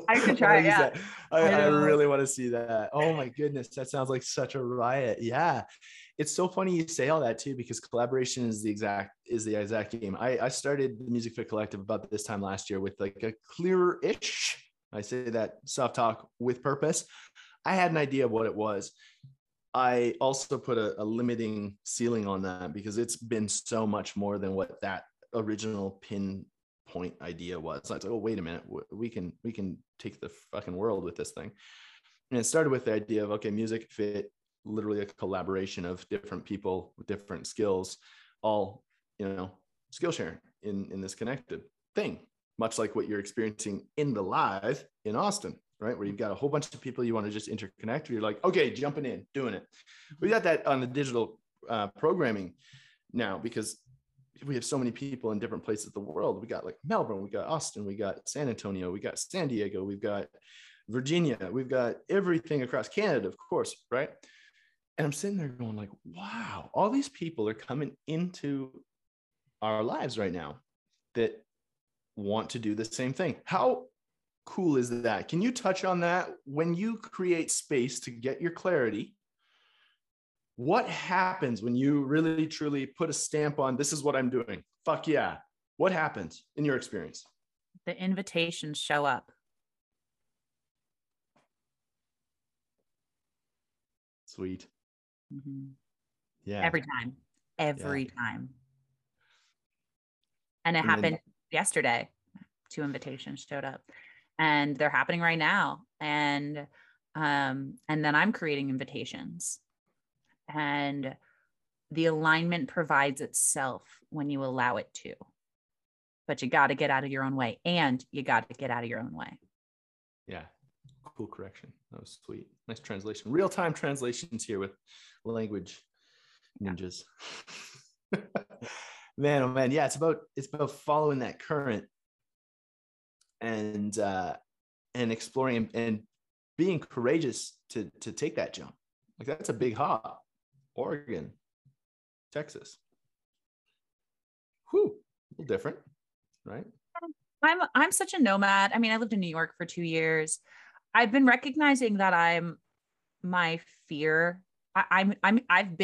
I can try. Yeah, I really want to see that. Oh my goodness, that sounds like such a riot. Yeah, it's so funny you say all that too, because collaboration is the exact game. I started the Music Fit Collective about this time last year with like a clearer-ish, I say that soft talk with purpose, I had an idea of what it was. I also put a limiting ceiling on that because it's been so much more than what that original pinpoint idea was. So I was like, oh, wait a minute, we can take the fucking world with this thing. And it started with the idea of, okay, Music Fit, literally a collaboration of different people with different skills, all, you know, skill sharing in this connected thing, much like what you're experiencing in the live in Austin, right? Where you've got a whole bunch of people you want to just interconnect. You're like, okay, jumping in, doing it. We got that on the digital programming now because we have so many people in different places of the world. We got like Melbourne, we got Austin, we got San Antonio, we got San Diego, we've got Virginia, we've got everything across Canada, of course, right? And I'm sitting there going like, wow, all these people are coming into our lives right now that want to do the same thing. How cool is that? Can you touch on that? When you create space to get your clarity, what happens when you really, truly put a stamp on, this is what I'm doing? Fuck yeah. What happens in your experience? The invitations show up. Sweet. Mm-hmm. Yeah. Every time. And it happened yesterday. 2 invitations showed up and they're happening right now. And then I'm creating invitations, and the alignment provides itself when you allow it to, but you got to get out of your own way Yeah. Cool correction. That was sweet. Nice translation. Real-time translations here with language ninjas. Yeah. Man, oh man. Yeah. It's about following that current and exploring and being courageous to take that jump. Like that's a big hop. Oregon, Texas. Whew. A little different, right? I'm such a nomad. I mean, I lived in New York for 2 years. I've been recognizing that I've been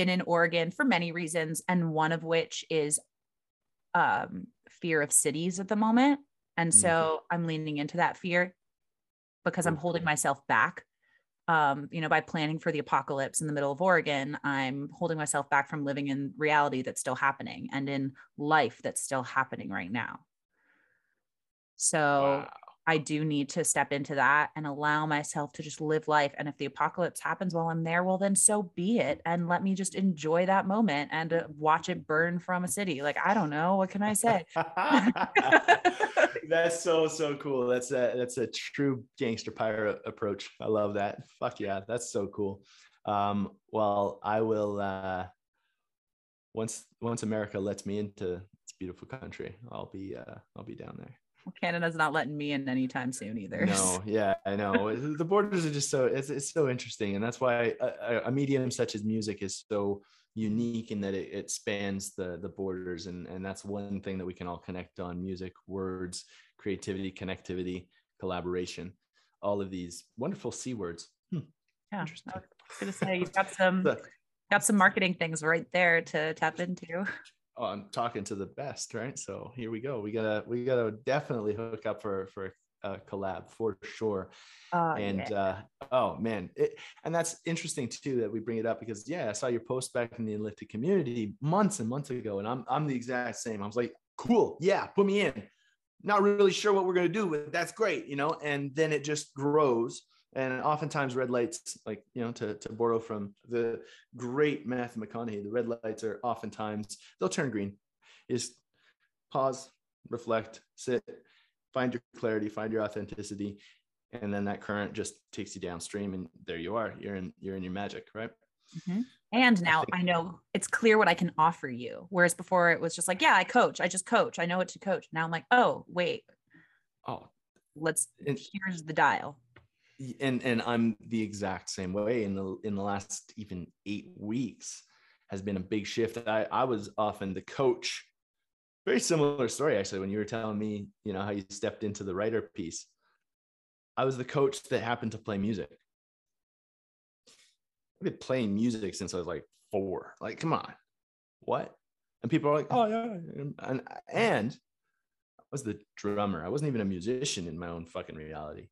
in Oregon for many reasons. And one of which is fear of cities at the moment. And so I'm leaning into that fear because I'm holding myself back, by planning for the apocalypse in the middle of Oregon. I'm holding myself back from living in reality that's still happening and in life that's still happening right now. So wow. I do need to step into that and allow myself to just live life. And if the apocalypse happens while I'm there, well, then so be it. And let me just enjoy that moment and watch it burn from a city. Like, I don't know. What can I say? That's so cool. That's a true gangster pirate approach. I love that. Fuck yeah. That's so cool. Well, I will, once America lets me into this beautiful country, I'll be down there. Canada's not letting me in anytime soon either. No, yeah, I know. The borders are just so, it's so interesting. And that's why a medium such as music is so unique in that it spans the borders. And that's one thing that we can all connect on: music, words, creativity, connectivity, collaboration, all of these wonderful C words. Yeah, I was going to say, you've got some, marketing things right there to tap into. Oh, I'm talking to the best, right? So here we go. We gotta definitely hook up for a collab for sure. Oh man, and that's interesting too that we bring it up because I saw your post back in the Unlifted community months and months ago, and I'm the exact same. I was like, cool, yeah, put me in. Not really sure what we're gonna do, but that's great, you know. And then it just grows. And oftentimes red lights, like, you know, to borrow from the great Matthew McConaughey, the red lights are oftentimes, they'll turn green. You just pause, reflect, sit, find your clarity, find your authenticity. And then that current just takes you downstream and there you are, you're in your magic, right? Mm-hmm. And now I know it's clear what I can offer you. Whereas before it was just like, yeah, I just coach. I know what to coach. Now I'm like, oh, wait. Oh, here's the dial. And I'm the exact same way. In the last even 8 weeks has been a big shift. I was often the coach. Very similar story, actually, when you were telling me, you know, how you stepped into the writer piece. I was the coach that happened to play music. I've been playing music since I was like 4. Like, come on, what? And people are like, oh, yeah. And I was the drummer. I wasn't even a musician in my own fucking reality.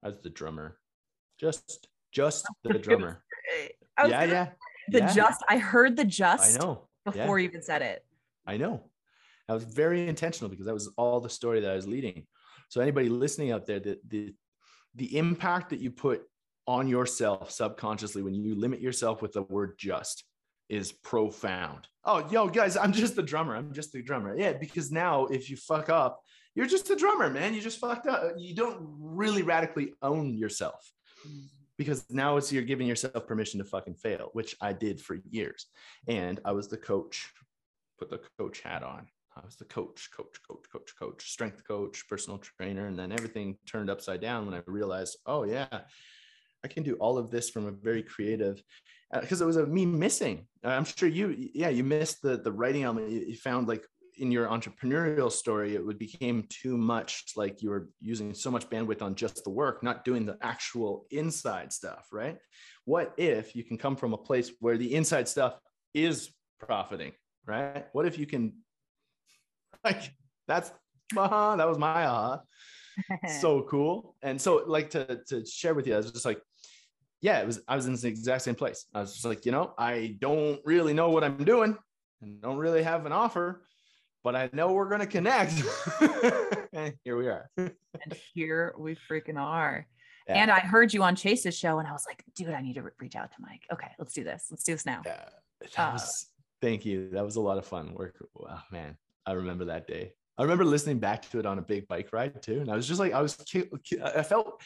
I was the drummer, just Just the drummer. I heard the just. I know. Before you even said it. I know. I was very intentional because that was all the story that I was leading. So anybody listening out there, the impact that you put on yourself subconsciously when you limit yourself with the word just is profound. Oh, yo, guys, I'm just the drummer. I'm just the drummer. Yeah, because now if you fuck up, you're just a drummer, man. You just fucked up. You don't really radically own yourself, because now it's you're giving yourself permission to fucking fail, which I did for years. And I was the coach, put the coach hat on. I was the coach, strength coach, personal trainer. And then everything turned upside down when I realized, oh yeah, I can do all of this from a very creative, because it was me missing. I'm sure you missed the writing element. You found like in your entrepreneurial story, it became too much, like you were using so much bandwidth on just the work, not doing the actual inside stuff, right? What if you can come from a place where the inside stuff is profiting, right? What if you can, like, that's, that was my aha. So cool. And so like to share with you, I was just like, yeah, I was in the exact same place. I was just like, you know, I don't really know what I'm doing and don't really have an offer, but I know we're going to connect. And here we are. And here we freaking are. Yeah. And I heard you on Chase's show and I was like, dude, I need to reach out to Mike. Okay, let's do this. Let's do this now. Yeah, thank you. That was a lot of fun work. Wow, man. I remember that day. I remember listening back to it on a big bike ride too. And I was just like, I felt,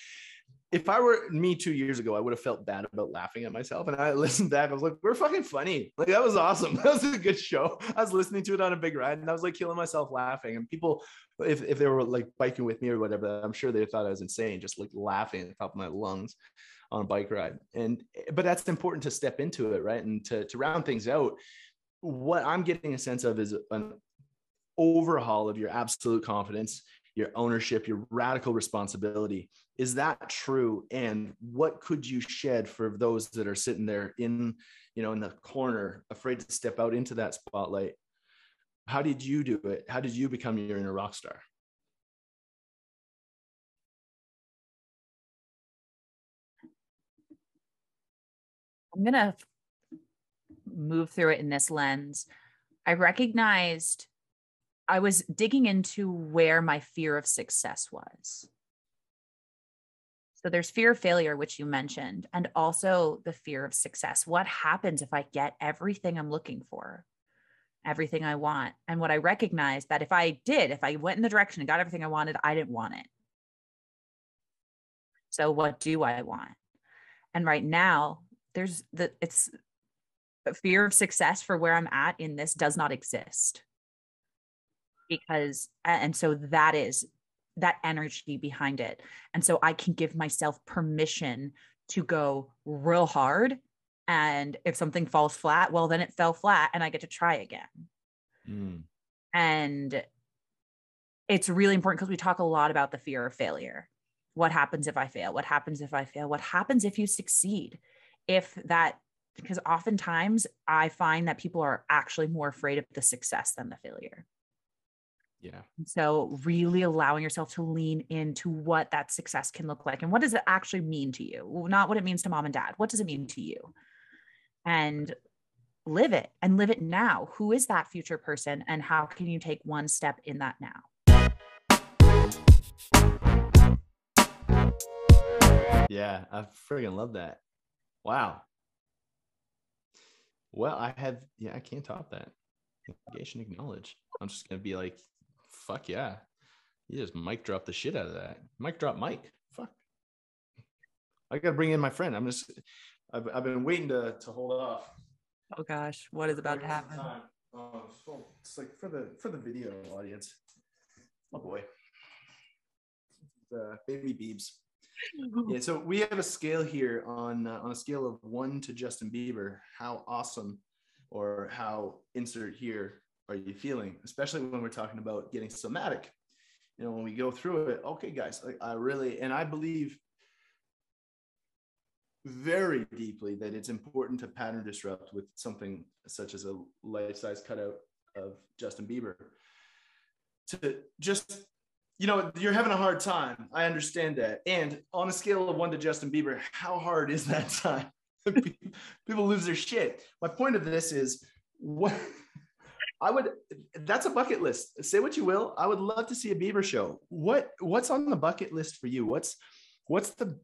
if I were me 2 years ago, I would have felt bad about laughing at myself. And I listened back, I was like, we're fucking funny. Like, that was awesome. That was a good show. I was listening to it on a big ride and I was like killing myself laughing. And people, if they were like biking with me or whatever, I'm sure they thought I was insane, just like laughing at the top of my lungs on a bike ride. But that's important to step into it, right? And to round things out, what I'm getting a sense of is an overhaul of your absolute confidence, your ownership, your radical responsibility. Is that true? And what could you shed for those that are sitting there in the corner, afraid to step out into that spotlight? How did you do it? How did you become your inner rock star? I'm going to move through it in this lens. I recognized I was digging into where my fear of success was. So there's fear of failure, which you mentioned, and also the fear of success. What happens if I get everything I'm looking for, everything I want? And what I recognized that if I went in the direction and got everything I wanted, I didn't want it. So what do I want? And right now it's fear of success for where I'm at in this does not exist. So that is that energy behind it. And so I can give myself permission to go real hard. And if something falls flat, well, then it fell flat and I get to try again. Mm. And it's really important because we talk a lot about the fear of failure. What happens if I fail? What happens if I fail? What happens if you succeed? Because oftentimes I find that people are actually more afraid of the success than the failure. Yeah. So really allowing yourself to lean into what that success can look like and what does it actually mean to you? Not what it means to mom and dad. What does it mean to you? And live it now. Who is that future person and how can you take one step in that now? Yeah, I friggin' love that. Wow. Well, I can't top that. Negation acknowledge. I'm just going to be like, fuck yeah. You just mic drop the shit out of that. Mic drop Mike. Fuck. I got to bring in my friend. I've been waiting to hold off. Oh gosh. What is about to happen? Oh, it's like for the video audience. Oh boy. The baby Biebs. Yeah. So we have a scale here on a scale of 1 to Justin Bieber. How awesome or how insert here are you feeling, especially when we're talking about getting somatic? You know, when we go through it, okay, guys, I believe very deeply that it's important to pattern disrupt with something such as a life-size cutout of Justin Bieber, to just you know, you're having a hard time. I understand that. And on a scale of 1 to Justin Bieber, how hard is that time? People lose their shit. My point of this is what I would, that's a bucket list. Say what you will. I would love to see a Bieber show. What's on the bucket list for you? What's the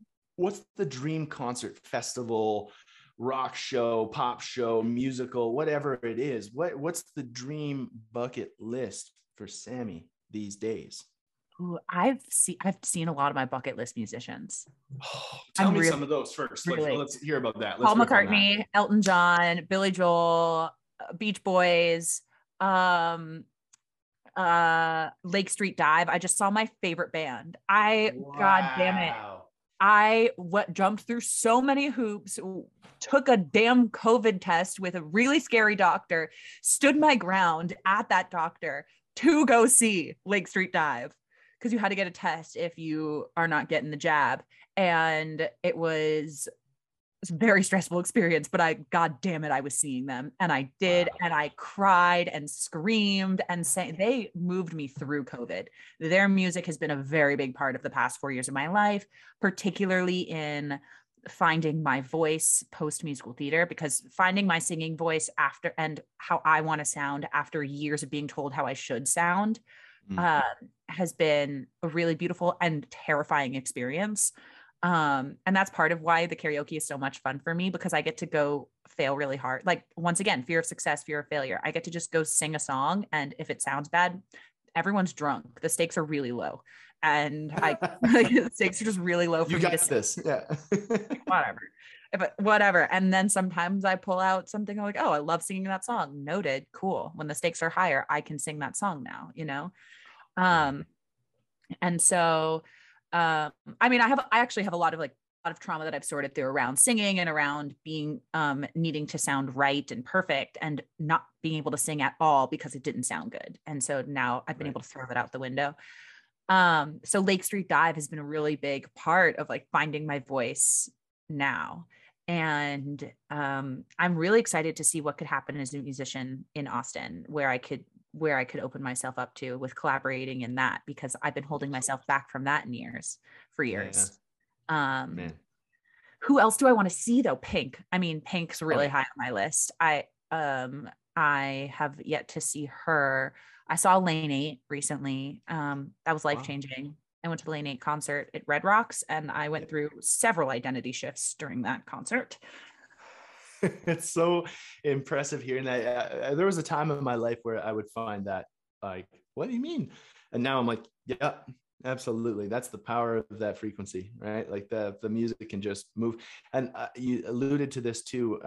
dream concert, festival, rock show, pop show, musical, whatever it is? What's the dream bucket list for Sammi these days? Ooh, I've seen a lot of my bucket list musicians. Oh, tell me some of those first. Really, let's hear about that. Paul McCartney, Elton John, Billy Joel, Beach Boys, Lake Street Dive. I just saw my favorite band. God damn it. I jumped through so many hoops, took a damn COVID test with a really scary doctor, stood my ground at that doctor to go see Lake Street Dive, because you had to get a test if you are not getting the jab. And it was a very stressful experience, but I was seeing them, and I did. Wow. And I cried and screamed and sang. They moved me through COVID. Their music has been a very big part of the past 4 years of my life, particularly in finding my voice post musical theater, because finding my singing voice after, and how I want to sound after years of being told how I should sound, has been a really beautiful and terrifying experience. And that's part of why the karaoke is so much fun for me, because I get to go fail really hard. Like, once again, fear of success, fear of failure. I get to just go sing a song. And if it sounds bad, everyone's drunk. The stakes are really low. And the stakes are just really low. For you got this. Yeah. Whatever. And then sometimes I pull out something, I'm like, oh, I love singing that song. Noted. Cool. When the stakes are higher, I can sing that song now, you know? And so, I mean, I actually have a lot of trauma that I've sorted through around singing and around being, needing to sound right and perfect and not being able to sing at all because it didn't sound good. And so now I've been able to throw that out the window. So Lake Street Dive has been a really big part of like finding my voice now. And, I'm really excited to see what could happen as a musician in Austin, where I could open myself up to with collaborating in that, because I've been holding myself back from that for years. Yeah. Who else do I want to see though? Pink. I mean, Pink's really high on my list. I have yet to see her. I saw Lane 8 recently. That was life-changing. Wow. I went to the Lane 8 concert at Red Rocks, and I went through several identity shifts during that concert. It's so impressive hearing that. There was a time in my life where I would find that like, what do you mean? And now I'm like, yeah, absolutely. That's the power of that frequency, right? Like the music can just move. And you alluded to this too.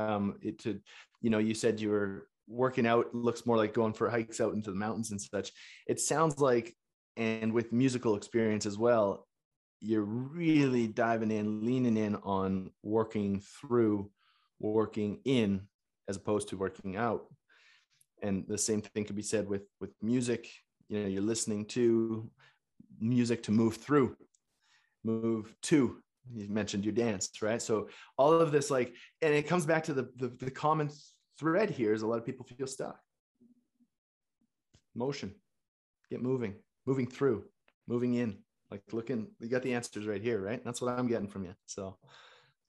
You said you were working out, looks more like going for hikes out into the mountains and such. It sounds like, and with musical experience as well, you're really diving in, leaning in on working in as opposed to working out. And the same thing could be said with music. You know, you're listening to music to move to. You mentioned you danced, right? So all of this, like, and it comes back to the common thread here is a lot of people feel stuck. Motion, get moving through, moving in, like looking, you got the answers right here, right? That's what I'm getting from you. So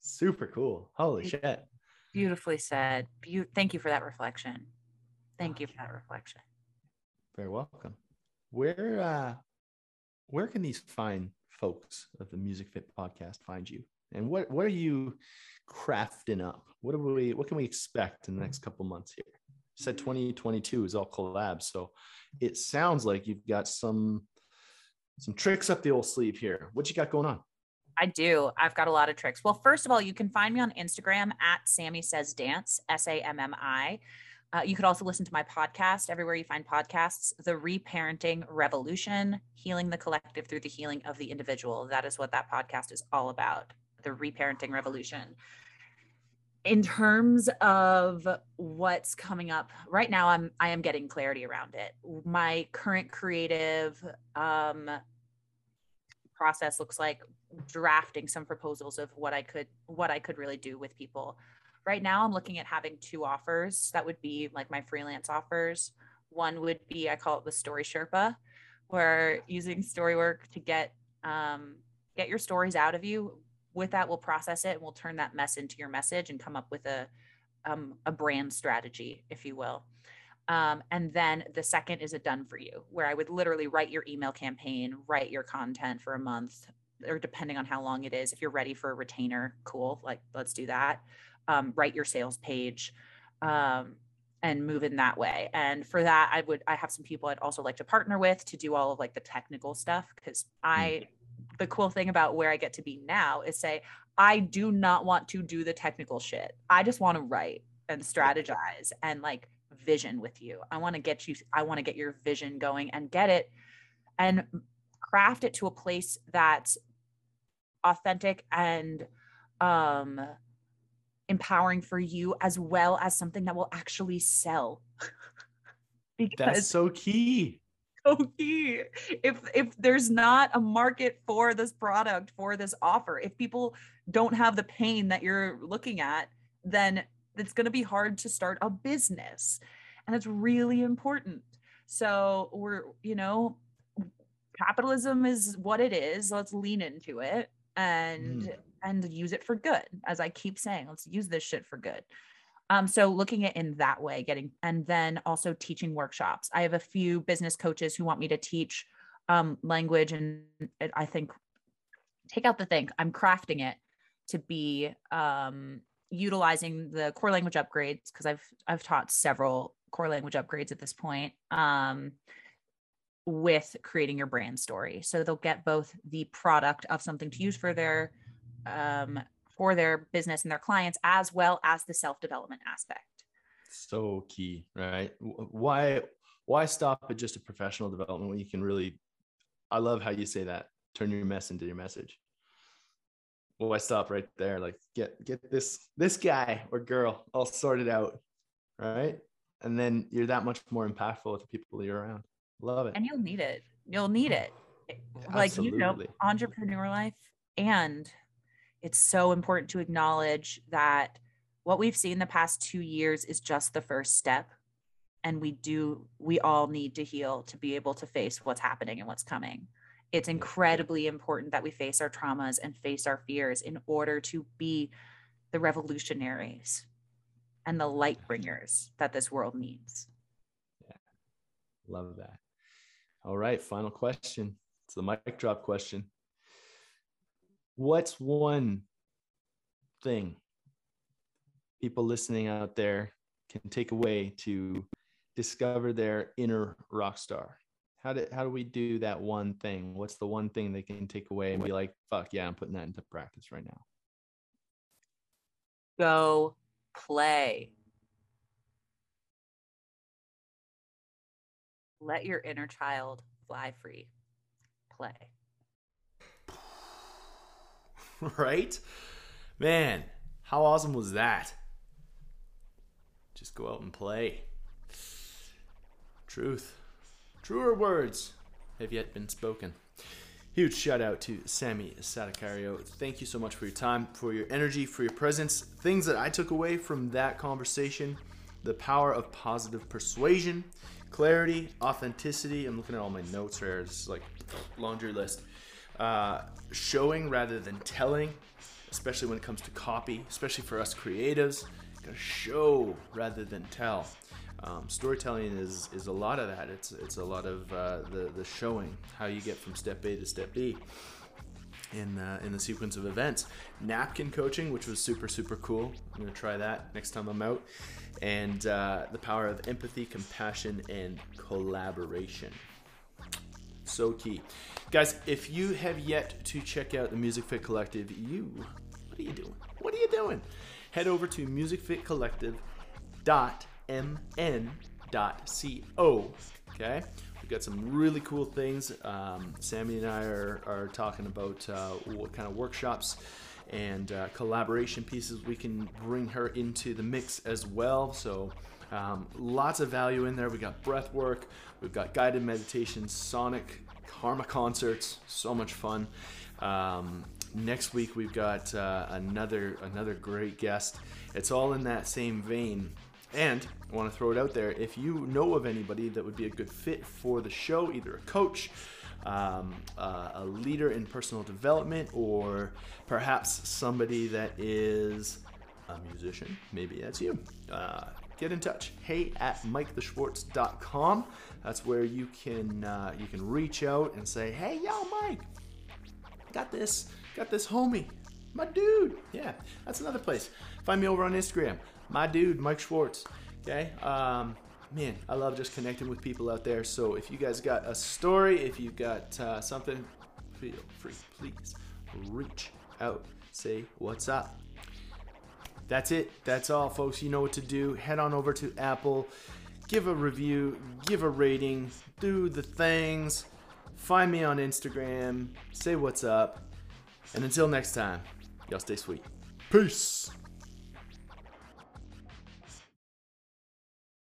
super cool. Holy shit. Beautifully said. Thank you for that reflection. Thank you for that reflection. Very welcome. Where can these fine folks of the Music Fit podcast find you? And what are you crafting up? What can we expect in the next couple months here? You said 2022 is all collabs. So it sounds like you've got some tricks up the old sleeve here. What you got going on? I do. I've got a lot of tricks. Well, first of all, you can find me on Instagram at Sammi Says Dance, SAMMI. You could also listen to my podcast everywhere you find podcasts, The Reparenting Revolution, Healing the Collective Through the Healing of the Individual. That is what that podcast is all about, The Reparenting Revolution. In terms of what's coming up right now, I am getting clarity around it. My current creative process looks like drafting some proposals of what I could really do with people. Right now, I'm looking at having 2 offers. That would be like my freelance offers. One would be, I call it the Story Sherpa, We're using story work to get your stories out of you. With that, we'll process it and we'll turn that mess into your message and come up with a brand strategy, if you will. And then the second is a done for you, where I would literally write your email campaign, write your content for a month, or depending on how long it is. If you're ready for a retainer, cool, like let's do that. Write your sales page, and move in that way. And for that, I have some people I'd also like to partner with to do all of like the technical stuff, because the cool thing about where I get to be now is say, I do not want to do the technical shit. I just want to write and strategize and like vision with you. I want to get your vision going and get it and craft it to a place that's authentic and empowering for you, as well as something that will actually sell. That's so key. Okay. If there's not a market for this product, for this offer, if people don't have the pain that you're looking at, then it's going to be hard to start a business. And that's really important. So capitalism is what it is. Let's lean into it and use it for good. As I keep saying, let's use this shit for good. So looking at in that way, and then also teaching workshops. I have a few business coaches who want me to teach language, and I think take out the think. I'm crafting it to be utilizing the core language upgrades, because I've taught several core language upgrades at this point, with creating your brand story. So they'll get both the product of something to use for their for their business and their clients, as well as the self-development aspect. So key, right? Why stop at just a professional development when you can really, I love how you say that, turn your mess into your message. Why stop right there? Like get this guy or girl all sorted out, right? And then you're that much more impactful to people you're around. Love it. And you'll need it. You'll need it. Like, absolutely. Entrepreneur life. And it's so important to acknowledge that what we've seen the past 2 years is just the first step. And we all need to heal to be able to face what's happening and what's coming. It's incredibly important that we face our traumas and face our fears in order to be the revolutionaries and the light bringers that this world needs. Yeah. Love that. All right. Final question. It's the mic drop question. What's one thing people listening out there can take away to discover their inner rock star? How do we do that one thing? What's the one thing they can take away and be like, fuck yeah, I'm putting that into practice right now? Go play. Let your inner child fly free. Play. Right? Man, how awesome was that? Just go out and play. Truth. Truer words have yet been spoken. Huge shout out to Sammi Sadicario. Thank you so much for your time, for your energy, for your presence. Things that I took away from that conversation: the power of positive persuasion, clarity, authenticity. I'm looking at all my notes here. It's like a laundry list. Showing rather than telling, especially when it comes to copy, especially for us creatives, gotta show rather than tell. Storytelling is a lot of that. It's a lot of the showing, how you get from step A to step B in the sequence of events. Napkin coaching, which was super cool. I'm gonna try that next time I'm out. And the power of empathy, compassion, and collaboration. So key. Guys, if you have yet to check out the Music Fit Collective, what are you doing? Head over to musicfitcollective.mn.co. Okay, we've got some really cool things. Sammi and I are talking about what kind of workshops and collaboration pieces we can bring her into the mix as well. So lots of value in there. We got breath work, we've got guided meditation, sonic karma concerts, so much fun. Next week we've got another great guest. It's all in that same vein And I want to throw it out there, if you know of anybody that would be a good fit for the show, either a coach, a leader in personal development, or perhaps somebody that is a musician, maybe that's you, get in touch. hey@MikeTheSchwartz.com. That's where you can reach out and say, hey, yo, Mike, got this homie, my dude. Yeah, that's another place. Find me over on Instagram, my dude, Mike Schwartz. Okay. Man, I love just connecting with people out there. So if you guys got a story, if you got something, feel free, please reach out, say what's up. That's it. That's all, folks. You know what to do. Head on over to Apple, give a review, give a rating, do the things. Find me on Instagram, say what's up. And until next time, y'all stay sweet. Peace.